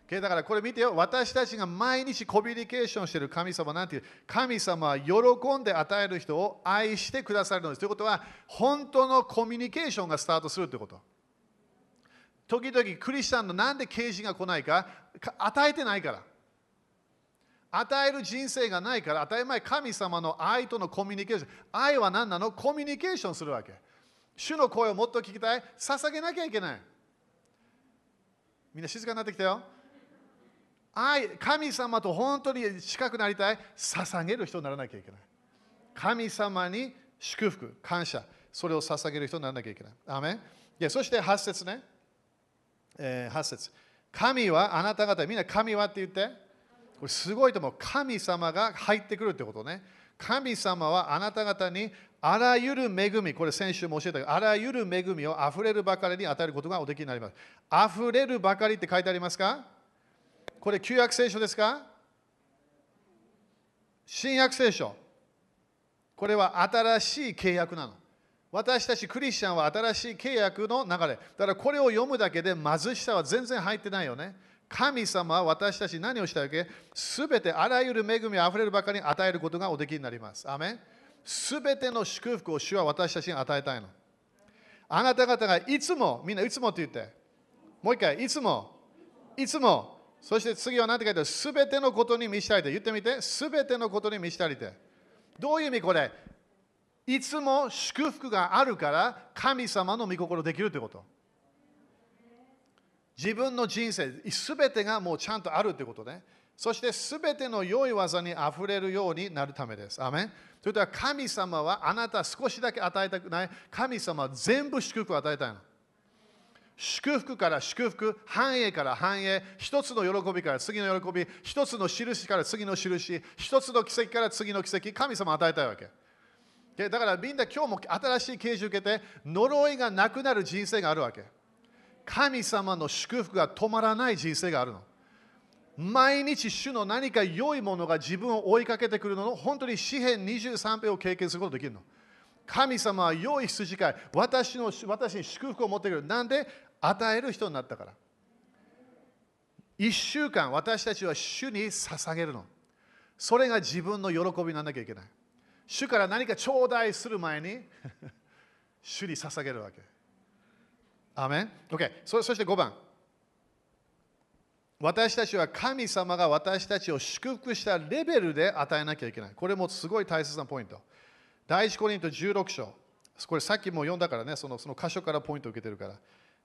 だからこれ見てよ、私たちが毎日コミュニケーションしている神様なんていう、神様は喜んで与える人を愛してくださるのです。ということは、本当のコミュニケーションがスタートするということ。時々クリスチャンのなんで啓示が来ないか、与えてないから。与える人生がないから、当たり前神様の愛とのコミュニケーション。愛は何なの？コミュニケーションするわけ。主の声をもっと聞きたい。捧げなきゃいけない。みんな静かになってきたよ。愛、神様と本当に近くなりたい。捧げる人にならなきゃいけない。神様に祝福、感謝、それを捧げる人にならなきゃいけない。アーメン。で、そしてはち節ね。えー、はち節。神はあなた方、みんな神はって言って。これすごいと思う。神様が入ってくるってことね。神様はあなた方にあらゆる恵み、これ先週も教えたけど、あらゆる恵みをあふれるばかりに与えることがおできになります。あふれるばかりって書いてありますか？これ旧約聖書ですか？新約聖書。これは新しい契約なの。私たちクリスチャンは新しい契約の流れ。だからこれを読むだけで貧しさは全然入ってないよね。神様は私たち何をしたわけ？すべてあらゆる恵みあふれるばかりに与えることがおできになります。アーメン。すべての祝福を主は私たちに与えたいの。あなた方がいつも、みんないつもって言って、もう一回、いつも、いつも、そして次は何て書いてある？すべてのことに満ち足りて、言ってみて、すべてのことに満ち足りて。どういう意味これ？いつも祝福があるから神様の御心できるということ。自分の人生、すべてがもうちゃんとあるということね。そしてすべての良い技にあふれるようになるためです。アーメン。それでは神様はあなた少しだけ与えたくない。神様は全部祝福を与えたいの。祝福から祝福、繁栄から繁栄、一つの喜びから次の喜び、一つの印から次の印、一つの奇跡から次の奇跡、神様を与えたいわけ。で、だからみんな今日も新しい啓示を受けて、呪いがなくなる人生があるわけ。神様の祝福が止まらない人生があるの。毎日主の何か良いものが自分を追いかけてくるのの、本当に詩編にじゅうさん編を経験することができるの。神様は良い羊飼い、私の、私に祝福を持ってくる。なんで？与える人になったから。いっしゅうかん私たちは主に捧げるの。それが自分の喜びにならなきゃいけない。主から何か頂戴する前に主に捧げるわけ。アーメン。Okay。そしてごばん。私たちは神様が私たちを祝福したレベルで与えなきゃいけない。これもすごい大切なポイント。第一コリントじゅうろく章。これさっきも読んだからね、その、その箇所からポイントを受けてるから。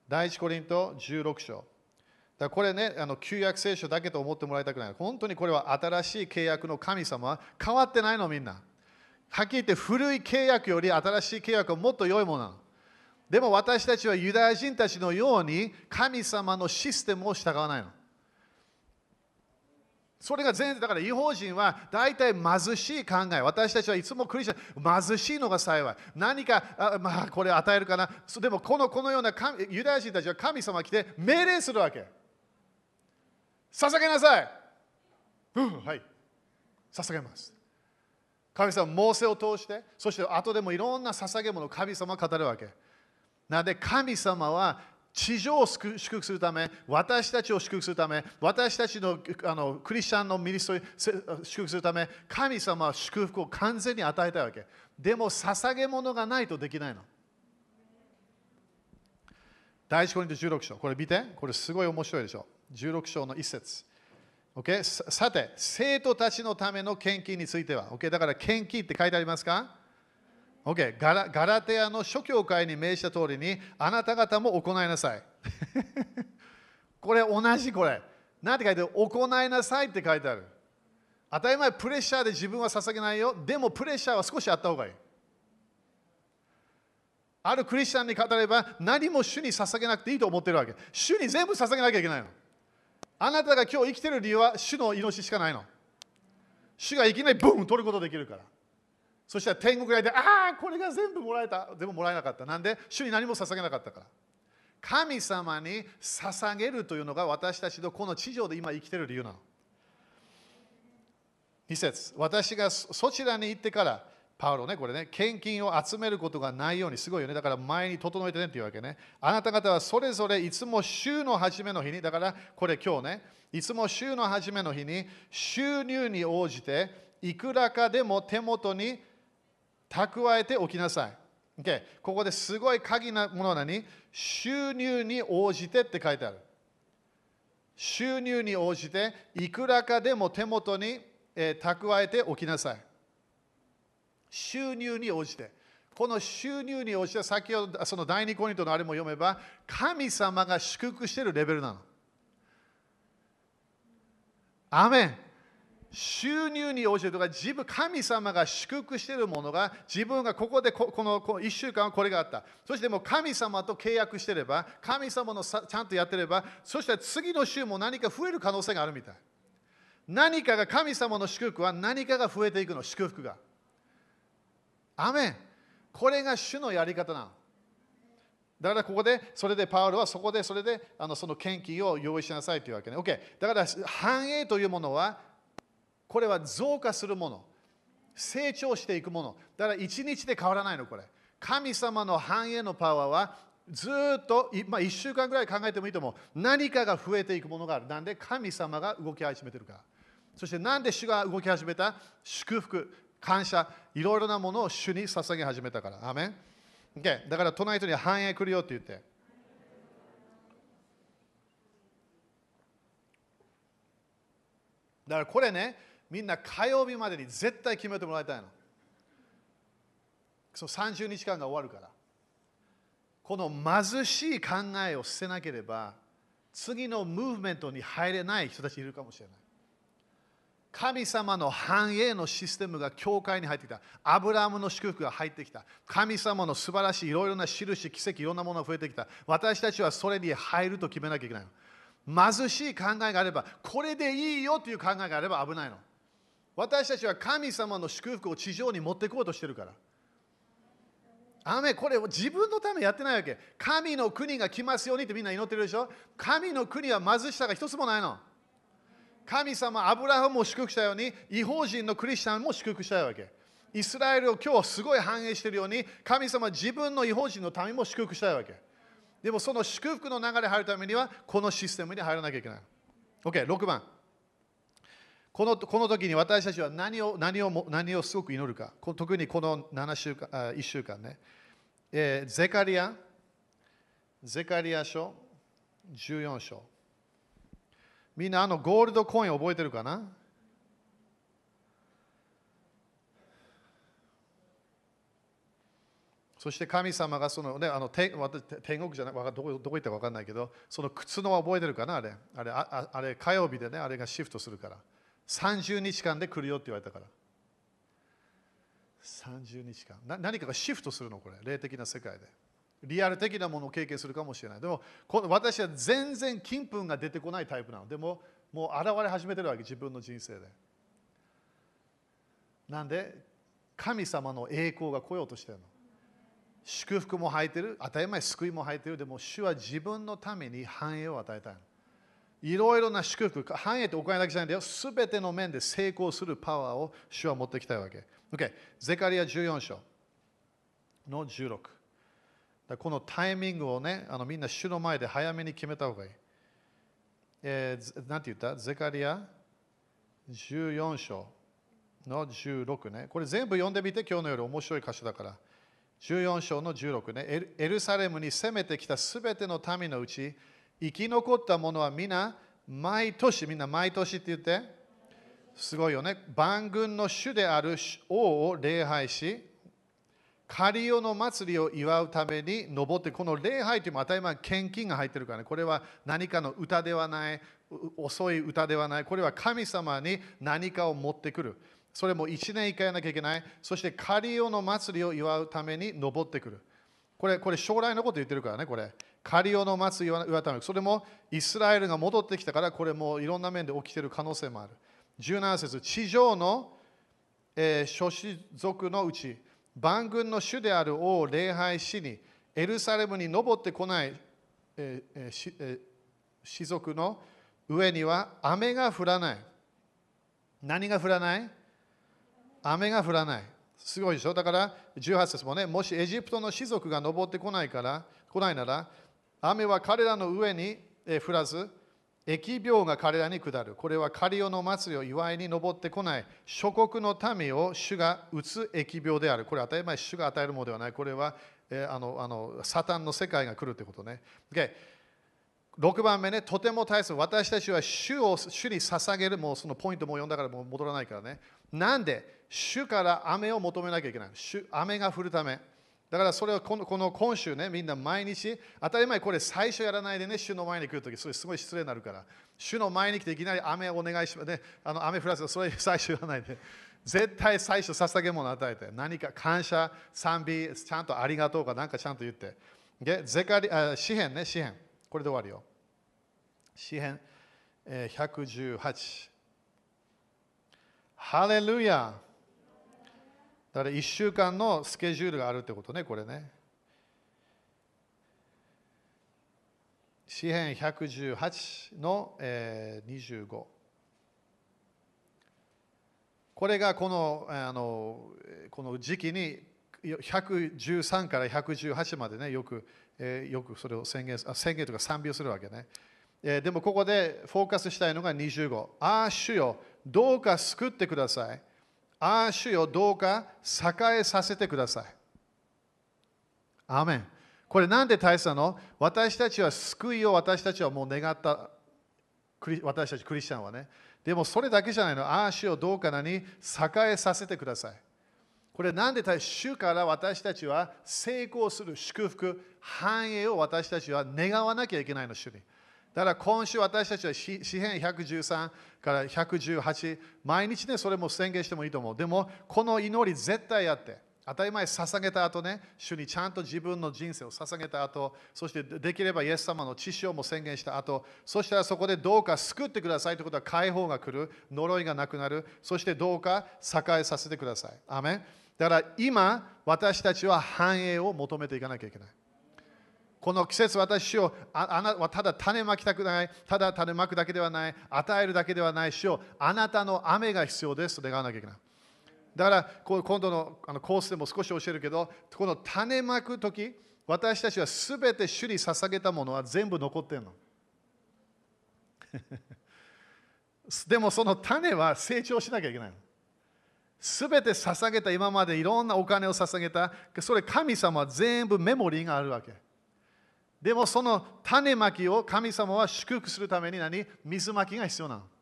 第一コリントじゅうろく章。だからこれね、あの旧約聖書だけと思ってもらいたくない。本当にこれは新しい契約の神様は変わってないの、みんな。はっきり言って古い契約より新しい契約はもっと良いものなの。でも私たちはユダヤ人たちのように神様のシステムを従わないの。それが全然、だから違法人は大体貧しい考え。私たちはいつもクリスチャン、貧しいのが幸い。何か、あまあ、これ与えるかな。でもこの、このような神ユダヤ人たちは神様が来て命令するわけ。捧げなさい。うん、はい。捧げます。神様、モーセを通して、そして後でもいろんな捧げ物を神様が語るわけ。なので神様は、地上を祝福するため、私たちを祝福するため、私たち の, あのクリスチャンのミニストリーを祝福するため、神様は祝福を完全に与えたいわけ。でも、捧げ物がないとできないの。第一コリントじゅうろく章、これ見て、これすごい面白いでしょ。じゅうろく章の一節。Okay? さ, さて、生徒たちのための献金については、okay? だから献金って書いてありますか？Okay、ガ, ラガラテヤの諸教会に命じた通りにあなた方も行いなさい。これ同じこれ。なんて書いてある？行いなさいって書いてある。当たり前プレッシャーで自分は捧げないよ。でもプレッシャーは少しあった方がいい。あるクリスチャンに語れば何も主に捧げなくていいと思ってるわけ。主に全部捧げなきゃいけないの。あなたが今日生きてる理由は主の命しかないの。主がいきなりブーン取ることできるから。そしたら天国内で、ああ、これが全部もらえた。でももらえなかった。なんで、主に何も捧げなかったから。神様に捧げるというのが私たちのこの地上で今生きている理由なの。に節、私がそちらに行ってから、パウロね、これね、献金を集めることがないように、すごいよね。だから前に整えてねっていうわけね。あなた方はそれぞれいつも週の初めの日に、だからこれ今日ね、いつも週の初めの日に、収入に応じて、いくらかでも手元に蓄えておきなさい。Okay、ここですごい鍵なものは何？収入に応じてって書いてある。収入に応じていくらかでも手元に、えー、蓄えておきなさい。収入に応じて。この収入に応じて、先ほどその第二コリントのあれも読めば、神様が祝福しているレベルなの。アーメン。収入に応じてとか、自分、神様が祝福しているものが、自分がここで こ, このこいっしゅうかんはこれがあった。そしてもう神様と契約していれば、神様のさちゃんとやっていれば、そしたら次の週も何か増える可能性があるみたい。何かが、神様の祝福は何かが増えていくの、祝福が。アーメン。これが主のやり方なの。だからここで、それでパウロはそこで、それであのその献金を用意しなさいというわけね。Okay、だから繁栄というものは、これは増加するもの、成長していくもの。だから一日で変わらないの、これ。神様の繁栄のパワーはずっと、まあ、いっしゅうかんぐらい考えてもいいと思う。何かが増えていくものがある。なんで神様が動き始めてるから。そしてなんで主が動き始めた？祝福、感謝、いろいろなものを主に捧げ始めたから。アーメン。Okay、だから隣人に繁栄来るよって言って。だからこれね。みんな火曜日までに絶対決めてもらいたいの。そう、さんじゅうにちかんが終わるから。この貧しい考えを捨てなければ、次のムーブメントに入れない人たちいるかもしれない。神様の繁栄のシステムが教会に入ってきた。アブラハムの祝福が入ってきた。神様の素晴らしいいろいろな印、奇跡、いろんなものが増えてきた。私たちはそれに入ると決めなきゃいけないの。貧しい考えがあれば、これでいいよという考えがあれば危ないの。私たちは神様の祝福を地上に持っていこうとしてるから。アメ、これを自分のためやってないわけ。神の国が来ますようにってみんな祈ってるでしょ。神の国は貧しさが一つもないの。神様、アブラハムも祝福したように、違法人のクリスチャンも祝福したいわけ。イスラエルを今日すごい繁栄してるように、神様自分の違法人の民も祝福したいわけ。でもその祝福の流れに入るためには、このシステムに入らなきゃいけない。OK、ろくばん。この、この時に私たちは何を、何を、何をすごく祈るか。特にこのななしゅうかん、いっしゅうかんね。えー、ゼカリア、ゼカリア書じゅうよん章。みんなあのゴールドコイン覚えてるかな？そして神様がその、ね、あの天国じゃなくて、どこ行ったか分からないけど、その靴の覚えてるかな？あれ、あれ、あ、あれ火曜日でね、あれがシフトするから。さんじゅうにちかんで来るよって言われたから。さんじゅうにちかん。な何かがシフトするの、これ。霊的な世界で。リアル的なものを経験するかもしれない。でも、この私は全然金分が出てこないタイプなの。でも、もう現れ始めてるわけ、自分の人生で。なんで神様の栄光が来ようとしてるの。祝福も入ってる、当たり前救いも入ってる。でも主は自分のために繁栄を与えたいの。いろいろな祝福、繁栄ってお金だけじゃないんだよ。すべての面で成功するパワーを主は持ってきたいわけ。Okay、ゼカリアじゅうよん章のじゅうろく。このタイミングをね、あのみんな主の前で早めに決めた方がいい。えー、なんて言った？ゼカリアじゅうよん章のじゅうろくね。これ全部読んでみて、今日の夜面白い箇所だから。じゅうよん章のじゅうろくね。エルサレムに攻めてきたすべての民のうち、生き残った者はみんな毎年、みんな毎年って言って、すごいよね。万軍の主である王を礼拝し、カリオの祭りを祝うために登って、この礼拝というのは当たり前献金が入ってるからね。これは何かの歌ではない、遅い歌ではない。これは神様に何かを持ってくる。それもいちねんいっかいやらなきゃいけない。そしてカリオの祭りを祝うために登ってくる。これ、これ将来のこと言ってるからね、これ。カリオの祭りを祝うために。それもイスラエルが戻ってきたから、これもいろんな面で起きてる可能性もある。じゅうなな節、地上の、えー、諸氏族のうち、万軍の主である王を礼拝しに、エルサレムに登ってこない、えーえーえー、氏族の上には雨が降らない。何が降らない？雨が降らない。すごいでしょ。だからじゅうはち節もね、もしエジプトの氏族が登ってこないから、来ないなら、雨は彼らの上に降らず、疫病が彼らに下る。これはカリオの祭りを祝いに登ってこない諸国の民を主が打つ疫病である。これは当たり前、主が与えるものではない。これは、えー、あのあのサタンの世界が来るということね。Okay、ろくばんめね、とても大切。私たちは主を主に捧げる。もうそのポイントも読んだからもう戻らないからね。なんで主から雨を求めなきゃいけない。主、雨が降るため。だからそれをこの、この今週ね、みんな毎日、当たり前これ最初やらないでね、主の前に来るとき、それすごい失礼になるから、主の前に来ていきなり雨をお願いしますね、あの雨降らせ、それ最初やらないで、絶対最初捧げ物を与えて、何か感謝、賛美、ちゃんとありがとうかなんかちゃんと言って、でゼカリあ詩編ね、詩編、これで終わりよ。詩編、えー、ひゃくじゅうはち。ハレルヤー。だからいっしゅうかんのスケジュールがあるってことね、これね。詩編ひゃくじゅうはちの、えー、にじゅうご。これがこの、あのこの時期にひゃくじゅうさんからひゃくじゅうはちまでね、よく、えー、よくそれを宣言、あ、宣言とか賛美をするわけね。えー、でもここでフォーカスしたいのがにじゅうご。ああ、主よ、どうか救ってください。ああ、主よ、どうか栄えさせてください。アーメン。これなんで大切なの？私たちは救いを私たちはもう願った、私たちクリスチャンはね。でもそれだけじゃないの。ああ、主よ、どうか何栄えさせてください。これなんで大切？主から私たちは成功する祝福、繁栄を私たちは願わなきゃいけないの、主に。だから今週私たちは詩編ひゃくじゅうさんからひゃくじゅうはち、毎日ね、それも宣言してもいいと思う。でも、この祈り絶対やって、当たり前捧げた後ね、主にちゃんと自分の人生を捧げた後、そしてできればイエス様の血潮も宣言した後、そしたらそこでどうか救ってくださいということは解放が来る、呪いがなくなる、そしてどうか栄えさせてください。アーメン。だから今、私たちは繁栄を求めていかなきゃいけない。この季節、私をあなたはただ種まきたくない、ただ種まくだけではない、与えるだけではないしよう、あなたの雨が必要ですと願わなきゃいけない。だから、今度のコースでも少し教えるけど、この種まくとき、私たちはすべて主に捧げたものは全部残ってるの。でも、その種は成長しなきゃいけないの。すべて捧げた、今までいろんなお金を捧げた、それ神様は全部メモリーがあるわけ。でもその種まきを神様は祝福するために何？水まきが必要なの。だか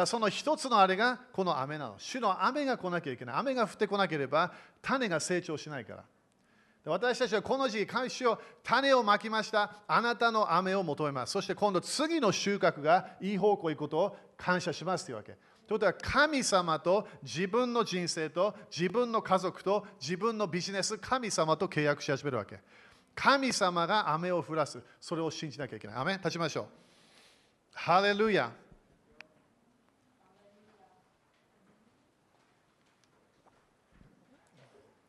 らその一つのあれがこの雨なの。主の雨が来なきゃいけない。雨が降ってこなければ種が成長しないから。私たちはこの時期、神主よ、種をまきました。あなたの雨を求めます。そして今度次の収穫がいい方向に行くことを感謝しますというわけ。ということは神様と自分の人生と自分の家族と自分のビジネス、神様と契約し始めるわけ。神様が雨を降らす。それを信じなきゃいけない。アメン。立ちましょう。ハレルヤ。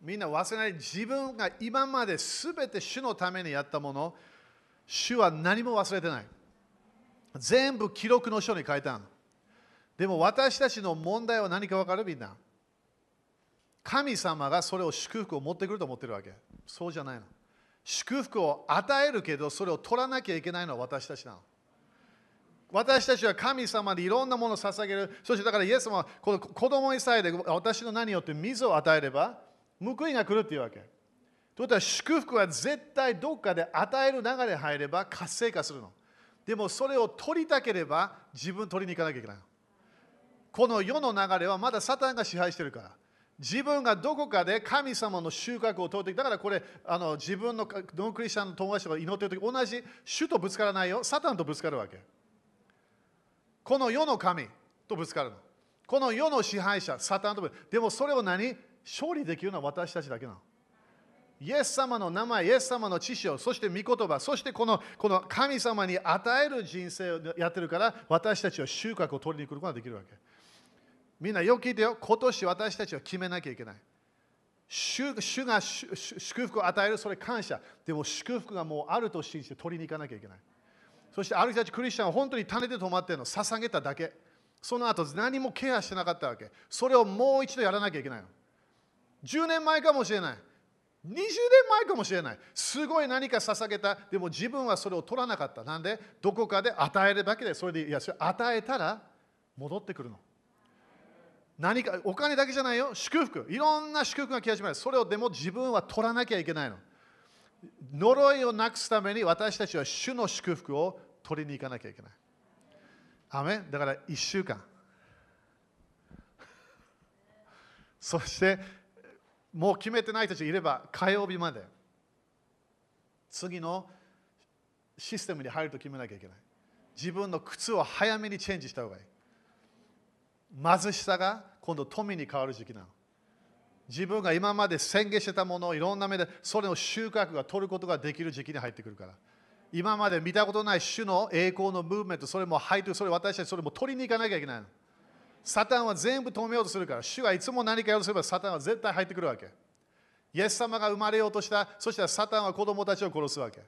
みんな忘れない。自分が今まで全て主のためにやったもの、主は何も忘れてない。全部記録の書に書いたの。でも私たちの問題は何か分かる？みんな。神様がそれを祝福を持ってくると思ってるわけ。そうじゃないの。祝福を与えるけど、それを取らなきゃいけないのは私たちなの。私たちは神様にいろんなものを捧げる。そしてだからイエス様はこの子供にさえで私の名によって水を与えれば報いが来るっていうわけ。ということは祝福は絶対どっかで与える流れ入れば活性化するの。でもそれを取りたければ自分取りに行かなきゃいけないの。この世の流れはまだサタンが支配してるから。自分がどこかで神様の収穫を通っていく。だからこれあの自分のノンクリスチャンの友達とか祈っているとき同じ主とぶつからないよ。サタンとぶつかるわけ。この世の神とぶつかるの。この世の支配者、サタンとぶつかる。でもそれを何勝利できるのは私たちだけなの。イエス様の名前、イエス様の知識を、そして御言葉、そしてこの、この神様に与える人生をやってるから私たちは収穫を取りに来ることができるわけ。みんなよく聞いてよ。今年私たちは決めなきゃいけない。主、主が祝福を与える、それ感謝。でも祝福がもうあると信じて取りに行かなきゃいけない。そしてある人たちクリスチャンは本当に種で止まっているの。捧げただけ。その後何もケアしてなかったわけ。それをもう一度やらなきゃいけないの。じゅうねんまえかもしれない。にじゅうねんまえかもしれない。すごい何か捧げた。でも自分はそれを取らなかった。なんでどこかで与えるだけで、それでいや、それ与えたら戻ってくるの。何かお金だけじゃないよ、祝福、いろんな祝福が来始める。それをでも自分は取らなきゃいけないの。呪いをなくすために私たちは主の祝福を取りに行かなきゃいけない。アメン。だからいっしゅうかん、そしてもう決めてない人たちいれば火曜日まで次のシステムに入ると決めなきゃいけない。自分の靴を早めにチェンジした方がいい。貧しさが今度富に変わる時期なの。自分が今まで宣言してたものをいろんな目でそれを収穫が取ることができる時期に入ってくるから。今まで見たことない主の栄光のムーブメント、それも入ってそれ私たちそれも取りに行かなきゃいけないの。サタンは全部止めようとするから、主がいつも何かやろうとすればサタンは絶対入ってくるわけ。イエス様が生まれようとした、そしたらサタンは子供たちを殺すわけ。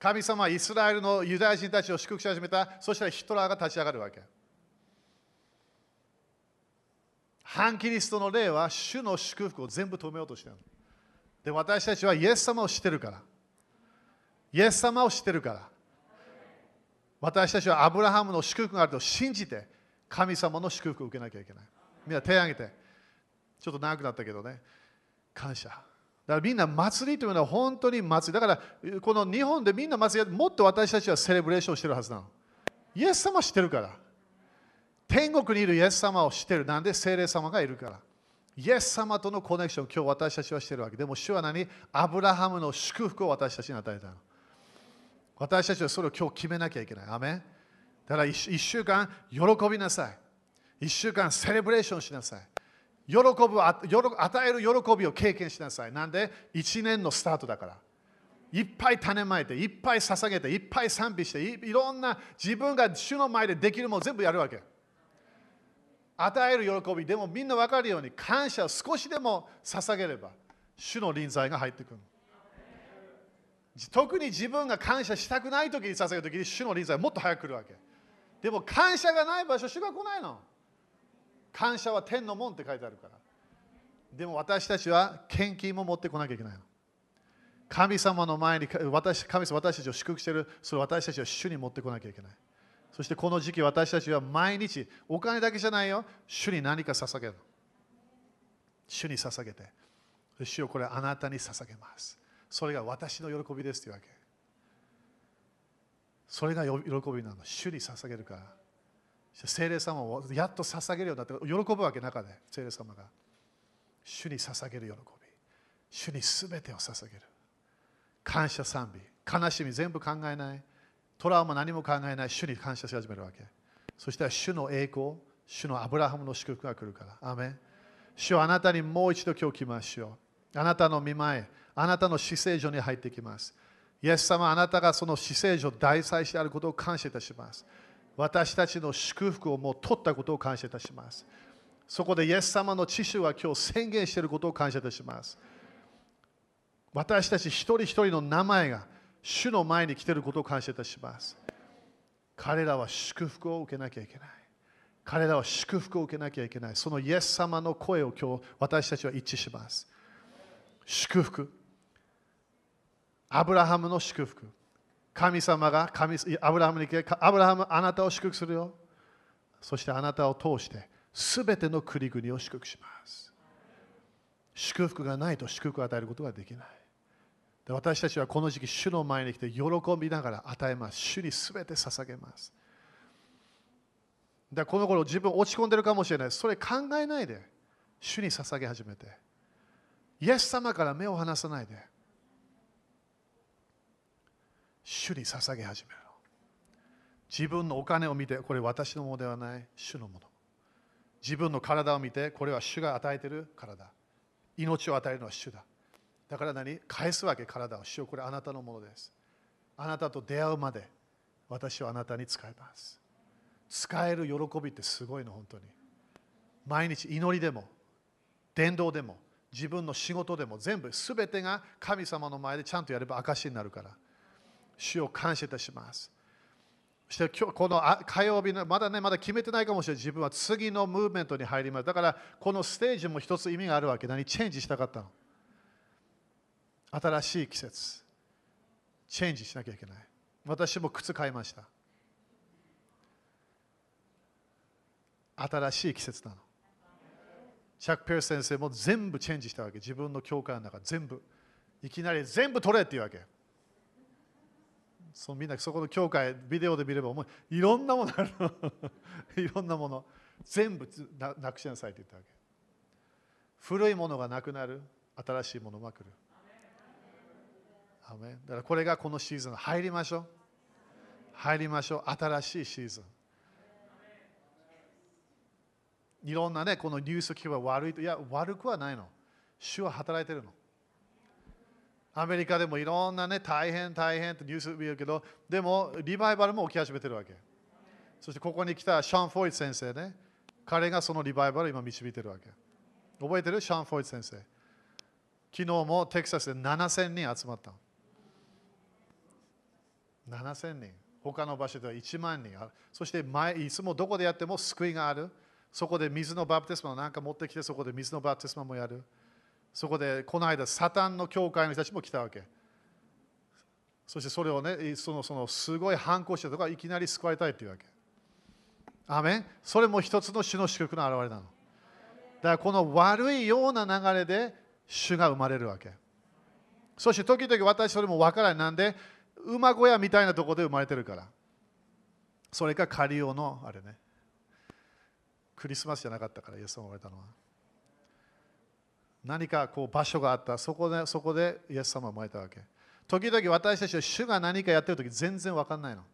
神様はイスラエルのユダヤ人たちを祝福し始めた、そしたらヒトラーが立ち上がるわけ。反キリストの霊は主の祝福を全部止めようとしている。で、私たちはイエス様を知ってるから。イエス様を知ってるから。私たちはアブラハムの祝福があると信じて、神様の祝福を受けなきゃいけない。みんな手を挙げて。ちょっと長くなったけどね。感謝。だからみんな祭りというのは本当に祭り。だからこの日本でみんな祭り、もっと私たちはセレブレーションしてるはずなの。イエス様を知ってるから。天国にいるイエス様を知っている。なんで聖霊様がいるから。イエス様とのコネクションを今日私たちはしているわけ。でも主は何？アブラハムの祝福を私たちに与えたの。私たちはそれを今日決めなきゃいけない。アメン。だからいっしゅうかん喜びなさい。いっしゅうかんセレブレーションしなさい。喜ぶ、与える喜びを経験しなさい。なんでいちねんのスタートだから。いっぱい種まいて、いっぱい捧げて、いっぱい賛美して、いろんな自分が主の前でできるもの全部やるわけ。与える喜び、でもみんな分かるように感謝を少しでも捧げれば主の臨在が入ってくる。特に自分が感謝したくない時に捧げる時に主の臨在はもっと早く来るわけ。でも感謝がない場所、主が来ないの。感謝は天の門って書いてあるから。でも私たちは献金も持ってこなきゃいけないの。神様の前に私、神様私たちを祝福している。それを私たちは主に持ってこなきゃいけない。そしてこの時期私たちは毎日お金だけじゃないよ、主に何か捧げる。主に捧げて、主をこれあなたに捧げます、それが私の喜びですというわけ。それが喜びなの。主に捧げるから。聖霊様をやっと捧げるようになって喜ぶわけ。中で聖霊様が主に捧げる喜び、主に全てを捧げる。感謝、賛美、悲しみ全部考えない、トラウマ何も考えない、主に感謝し始めるわけ。そしたら主の栄光、主のアブラハムの祝福が来るから。アメン。主はあなたにもう一度今日来ましょう。あなたの御前、あなたの至聖所に入ってきます。イエス様、あなたがその至聖所大祭司であることを感謝いたします。私たちの祝福をもう取ったことを感謝いたします。そこでイエス様の父は今日宣言していることを感謝いたします。私たち一人一人の名前が主の前に来ていることを感謝いたします。彼らは祝福を受けなきゃいけない。彼らは祝福を受けなきゃいけない。そのイエス様の声を今日私たちは一致します。祝福、アブラハムの祝福、神様が神アブラハムに言って、アブラハム、あなたを祝福するよ。そしてあなたを通してすべての国々を祝福します。祝福がないと祝福を与えることができない。で、私たちはこの時期、主の前に来て喜びながら与えます。主にすべて捧げます。で、この頃自分落ち込んでるかもしれない。それ考えないで、主に捧げ始めて。イエス様から目を離さないで、主に捧げ始めるの。自分のお金を見て、これ私のものではない、主のもの。自分の体を見て、これは主が与えている体。命を与えるのは主だ。だから何？返すわけ、体を。主よ、これあなたのものです。あなたと出会うまで、私はあなたに使います。使える喜びってすごいの、本当に。毎日祈りでも、伝道でも、自分の仕事でも、全部、すべてが神様の前でちゃんとやれば証になるから。主を感謝いたします。そして今日この火曜日の、まだね、まだ決めてないかもしれない。自分は次のムーブメントに入ります。だからこのステージも一つ意味があるわけ。何？チェンジしたかったの。新しい季節。チェンジしなきゃいけない。私も靴買いました。新しい季節なの。チャック・ペア先生も全部チェンジしたわけ。自分の教会の中全部。いきなり全部取れって言うわけ。そのみんなそこの教会ビデオで見れば、もういろんなものあるのいろんなもの全部なくしなさいって言ったわけ。古いものがなくなる、新しいものが来る。アメン。だからこれがこのシーズン、入りましょう、入りましょう、新しいシーズン。いろんなね、このニュース聞けば悪いと、いや悪くはないの。主は働いてるの。アメリカでもいろんなね、大変大変ってニュース見るけど、でもリバイバルも起き始めてるわけ。そしてここに来たシャン・フォイト先生ね、彼がそのリバイバルを今導いてるわけ。覚えてる？シャン・フォイト先生。昨日もテキサスでななせんにん集まったの。ななせんにん。他の場所ではいちまんにんある。そして前、いつもどこでやっても救いがある。そこで水のバプテスマをなんか持ってきて、そこで水のバプテスマもやる。そこでこの間サタンの教会の人たちも来たわけ。そしてそれをね、そのそのすごい反抗したとか、いきなり救われたいっていうわけ。アーメン。それも一つの主の祝福の表れなの。だからこの悪いような流れで主が生まれるわけ。そして時々私それも分からない。なんで馬小屋みたいなところで生まれてるから。それかカリオのあれね、クリスマスじゃなかったから、イエス様が生まれたのは。何かこう場所があった、そこで、そこでイエス様は生まれたわけ。時々私たちは主が何かやってるとき全然分かんないの。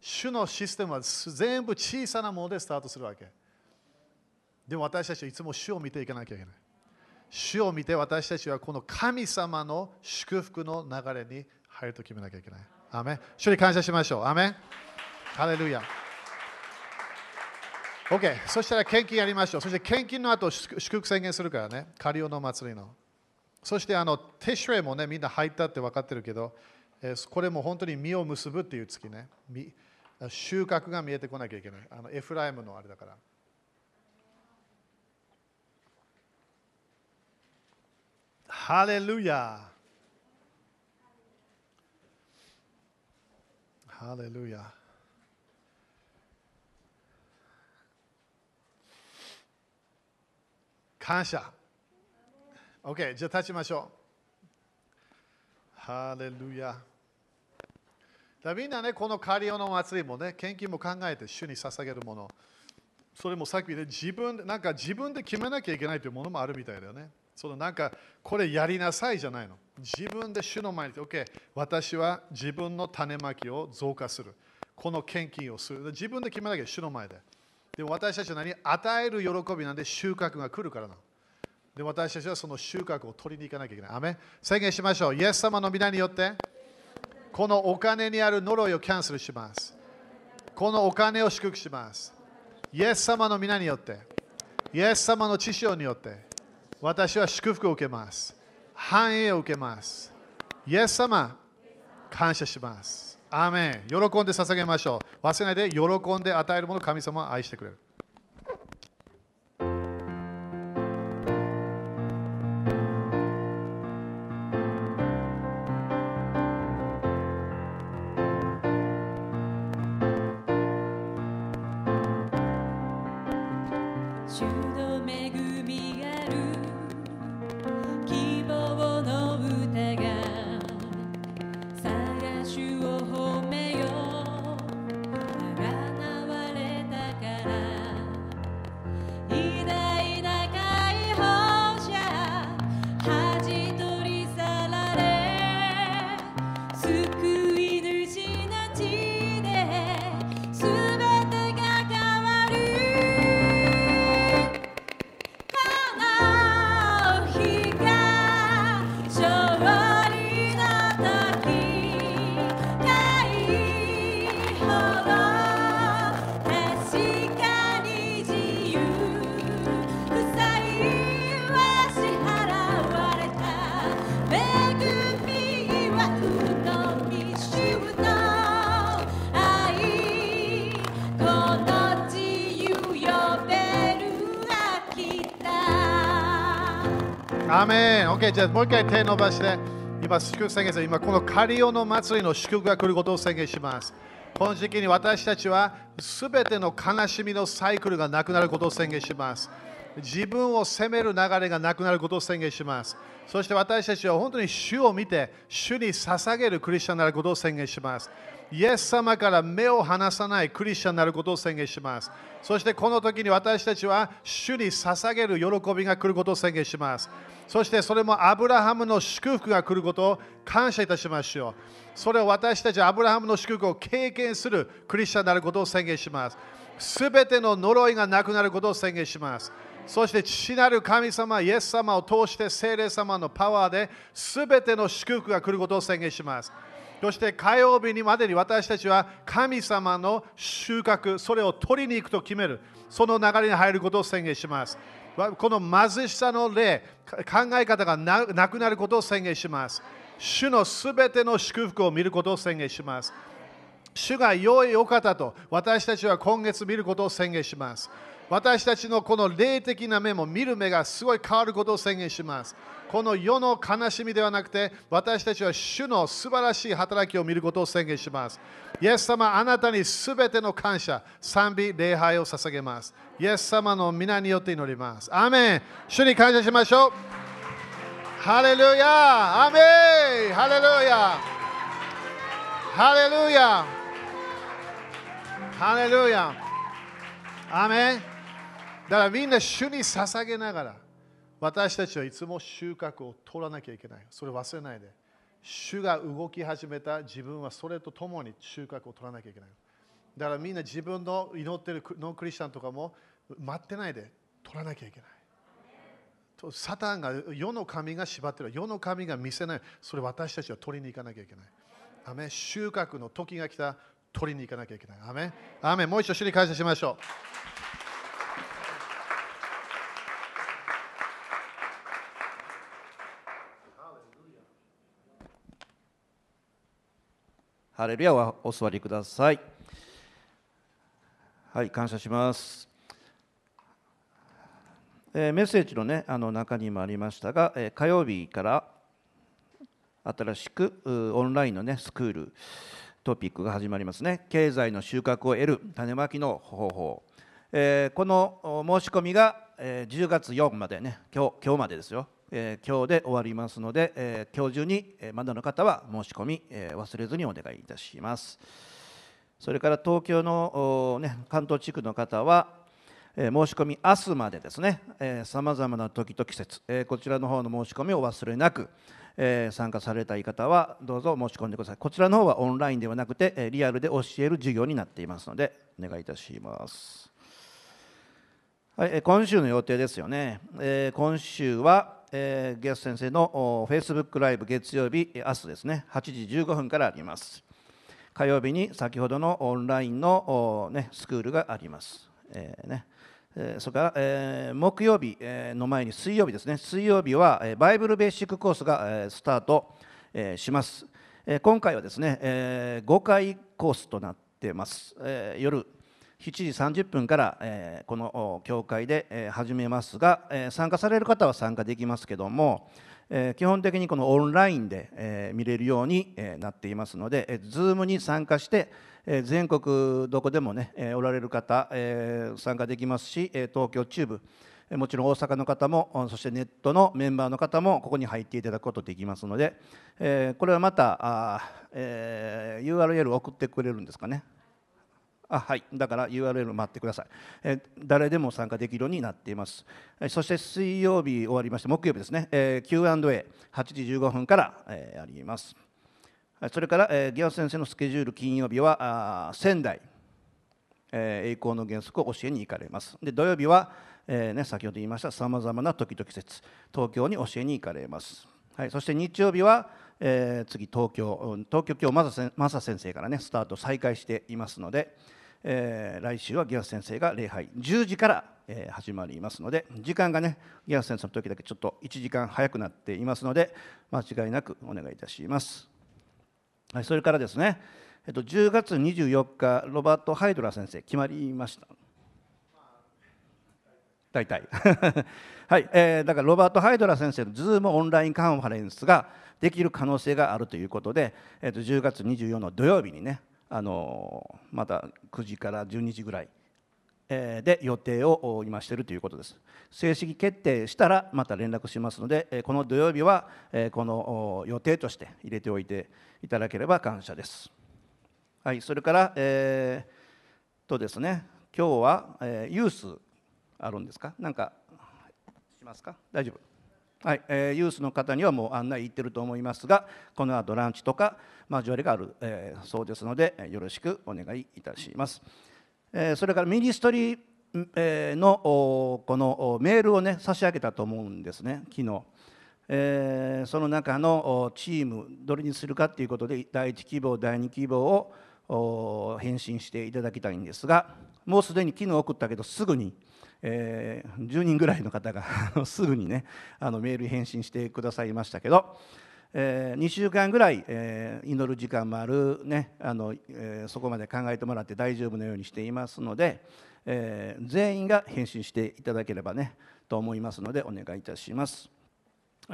主のシステムは全部小さなものでスタートするわけ。でも私たちはいつも主を見ていかなきゃいけない。主を見て私たちはこの神様の祝福の流れに入ると決めなきゃいけない。アーメン。主に感謝しましょう。アーメン。ハレルヤ。OK、そしたら献金やりましょう。そして献金の後、祝福宣言するからね、カリオの祭りの。そしてあのテシュレもね、みんな入ったって分かってるけど、えー、これも本当に実を結ぶっていう月ね、収穫が見えてこなきゃいけない。あのエフライムのあれだから。ハレルヤ。ハレルヤ。感謝。OK、じゃあ立ちましょう。ハレルヤ。だみんなね、このカリオの祭りもね、献金も考えて主に捧げるもの。それもさっきね、自分、なんか自分で決めなきゃいけないというものもあるみたいだよね。そのなんか、これやりなさいじゃないの。自分で主の前に、OK、私は自分の種まきを増加する。この献金をする。自分で決めなきゃ、主の前で。でも私たちは何？与える喜びなんで収穫が来るからなの。で私たちはその収穫を取りに行かなきゃいけない。アメン。宣言しましょう。イエス様の皆によってこのお金にある呪いをキャンセルします。このお金を祝福します。イエス様の皆によってイエス様の血潮によって私は祝福を受けます。繁栄を受けます。イエス様、感謝します。アーメン。喜んで捧げましょう。忘れないで、喜んで与えるものを神様は愛してくれる。じゃあもう一回手伸ばして今祝福宣言する。今このカリオの祭りの祝福が来ることを宣言します。この時期に私たちはすべての悲しみのサイクルがなくなることを宣言します。自分を責める流れがなくなることを宣言します。そして私たちは本当に主を見て主に捧げるクリスチャンになることを宣言します。イエス様から目を離さないクリスチャンになることを宣言します。そしてこの時に私たちは主に捧げる喜びが来ることを宣言します。そしてそれもアブラハムの祝福が来ることを感謝いたしましょう。それを私たちはアブラハムの祝福を経験するクリスチャンになることを宣言します。すべての呪いがなくなることを宣言します。そして父なる神様、イエス様を通して聖霊様のパワーで全ての祝福が来ることを宣言します。そして火曜日にまでに私たちは神様の収穫、それを取りに行くと決める、その流れに入ることを宣言します。この貧しさの霊、考え方がなくなることを宣言します。主の全ての祝福を見ることを宣言します。主が良いお方と私たちは今月見ることを宣言します。私たちのこの霊的な目も見る目がすごい変わることを宣言します。この世の悲しみではなくて、私たちは主の素晴らしい働きを見ることを宣言します。イエス様、あなたにすべての感謝、賛美、礼拝を捧げます。イエス様の皆によって祈ります。アーメン。主に感謝しましょう。ハレルヤ。アーメン。ハレルヤ。ハレルヤ。ハレルヤ。アーメン。だからみんな主に捧げながら私たちはいつも収穫を取らなきゃいけない。それ忘れないで。主が動き始めた自分はそれとともに収穫を取らなきゃいけない。だからみんな自分の祈っているノンクリスチャンとかも待ってないで取らなきゃいけない。サタンが世の神が縛っている。世の神が見せない。それ私たちは取りに行かなきゃいけない。アメン。収穫の時が来た。取りに行かなきゃいけない。アメン。アメン。もう一度主に感謝しましょう。ハレルヤ。はお座りください。はい、感謝します。えー、メッセージのね、あの中にもありましたが、えー、火曜日から新しくオンラインのね、スクールトピックが始まりますね。経済の収穫を得る種まきの方法。えー、この申し込みが、えー、じゅうがつよっかまでね、今日、今日までですよ。えー、今日で終わりますので、えー、今日中に、えー、まだの方は申し込み、えー、忘れずにお願いいたします。それから東京の、ね、関東地区の方は、えー、申し込み明日までですね、さまざまな時と季節、えー、こちらの方の申し込みを忘れなく、えー、参加されたい方はどうぞ申し込んでください。こちらの方はオンラインではなくてリアルで教える授業になっていますのでお願いいたします。はい、今週の予定ですよね。えー、今週はえー、ゲス先生のフェイスブックライブ月曜日、明日ですね、はちじじゅうごふんからあります。火曜日に先ほどのオンラインの、ね、スクールがあります。えーね、それから木曜日の前に水曜日ですね、水曜日はバイブルベーシックコースがスタートします。今回はですね、ごかいコースとなっています。夜しちじさんじゅっぷんからこの教会で始めますが、参加される方は参加できますけども、基本的にこのオンラインで見れるようになっていますので、Zoom に参加して、全国どこでもね、おられる方、参加できますし、東京中部、もちろん大阪の方も、そしてネットのメンバーの方も、ここに入っていただくことできますので、これはまた ユーアールエル を送ってくれるんですかね。あ、はい、だから ユーアールエル 待ってください。え誰でも参加できるようになっています。そして水曜日終わりまして木曜日ですね、えー、キューアンドエー、はちじじゅうごふんから、えー、あります。それから、えー、祇園先生のスケジュール、金曜日はあ仙台、えー、栄光の原則を教えに行かれます。で土曜日は、えーね、先ほど言いましたさまざまな時々説、東京に教えに行かれます。はい、そして日曜日は、えー、次東京、東京今日マサ先生からねスタート再開していますので、えー、来週はギアス先生が礼拝じゅうじから、えー、始まりますので、時間がねギアス先生の時だけちょっといちじかん早くなっていますので間違いなくお願いいたします、はい、それからですね、えっと、じゅうがつにじゅうよっかロバート・ハイドラ先生決まりました大体はい、えー、だからロバート・ハイドラ先生の Zoom オンラインカンファレンスができる可能性があるということで、えっと、じゅうがつにじゅうよっかの土曜日にねあのまたくじからじゅうにじぐらいで予定を今しているということです。正式決定したらまた連絡しますので、この土曜日はこの予定として入れておいていただければ感謝です。はい、それからえー、とですね今日はユースあるんですか、なんかしますか、大丈夫。はい、えー、ユースの方にはもう案内行ってると思いますが、この後ランチとか交わりがある、えー、そうですのでよろしくお願いいたします、えー、それからミニストリーのこのメールをね差し上げたと思うんですね昨日、えー、その中のチームどれにするかということでだいいち希望だいに希望を返信していただきたいんですが、もうすでに昨日送ったけどすぐにえー、じゅうにんぐらいの方がすぐにねあのメール返信してくださいましたけど、えー、にしゅうかんぐらい、えー、祈る時間もあるねあの、えー、そこまで考えてもらって大丈夫なようにしていますので、えー、全員が返信していただければねと思いますのでお願いいたします。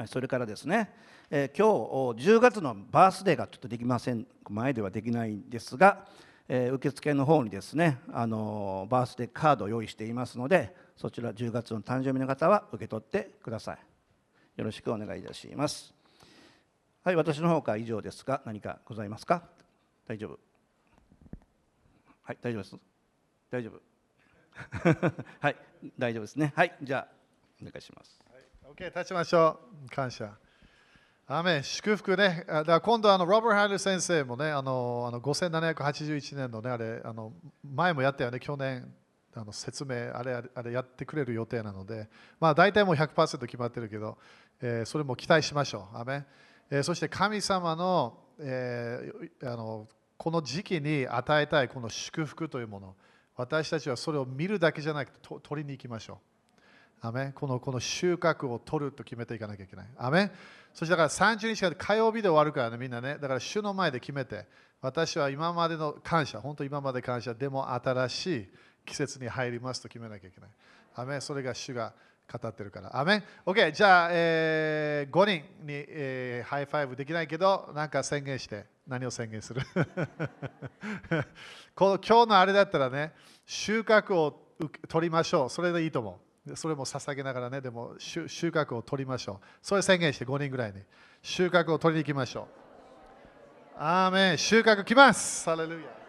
それからですね、えー、今日じゅうがつのバースデーがちょっとできません、前ではできないんですが、えー、受付の方にですね、あのー、バースデーカードを用意していますので、そちらじゅうがつの誕生日の方は受け取ってください。よろしくお願いいたします。はい、私の方から以上ですが、何かございますか？大丈夫？はい、大丈夫です。大丈夫。はい、大丈夫ですね。はい、じゃあお願いします。はい、OK、立ちましょう。感謝。アーメン、祝福ね。だから今度あのロバート・ハイドラ先生もね、あのあのごせんななひゃくはちじゅういちねんのねあれあの前もやったよね。去年あの説明あれあれあれやってくれる予定なので、まあ大体もう ひゃくパーセント 決まってるけど、えー、それも期待しましょう。アーメン。えー、そして神様の、えー、あのこの時期に与えたいこの祝福というもの、私たちはそれを見るだけじゃなくてと取りに行きましょう。アーメン。このこの収穫を取ると決めていかなきゃいけない。アーメン。そしてだからさんじゅうにちかんで火曜日で終わるからね、みんなね、だから主の前で決めて、私は今までの感謝、本当今まで感謝、でも新しい季節に入りますと決めなきゃいけない。アメン、それが主が語ってるから。アメン。OK、じゃあ、えー、ごにんに、えー、ハイファイブできないけど、なんか宣言して、何を宣言するこの今日のあれだったらね、収穫を取りましょう。それでいいと思う。それも捧げながらね、でも収穫を取りましょう。それ宣言してごにんぐらいに収穫を取りに行きましょう。アーメン。収穫来ます。ハレルヤ。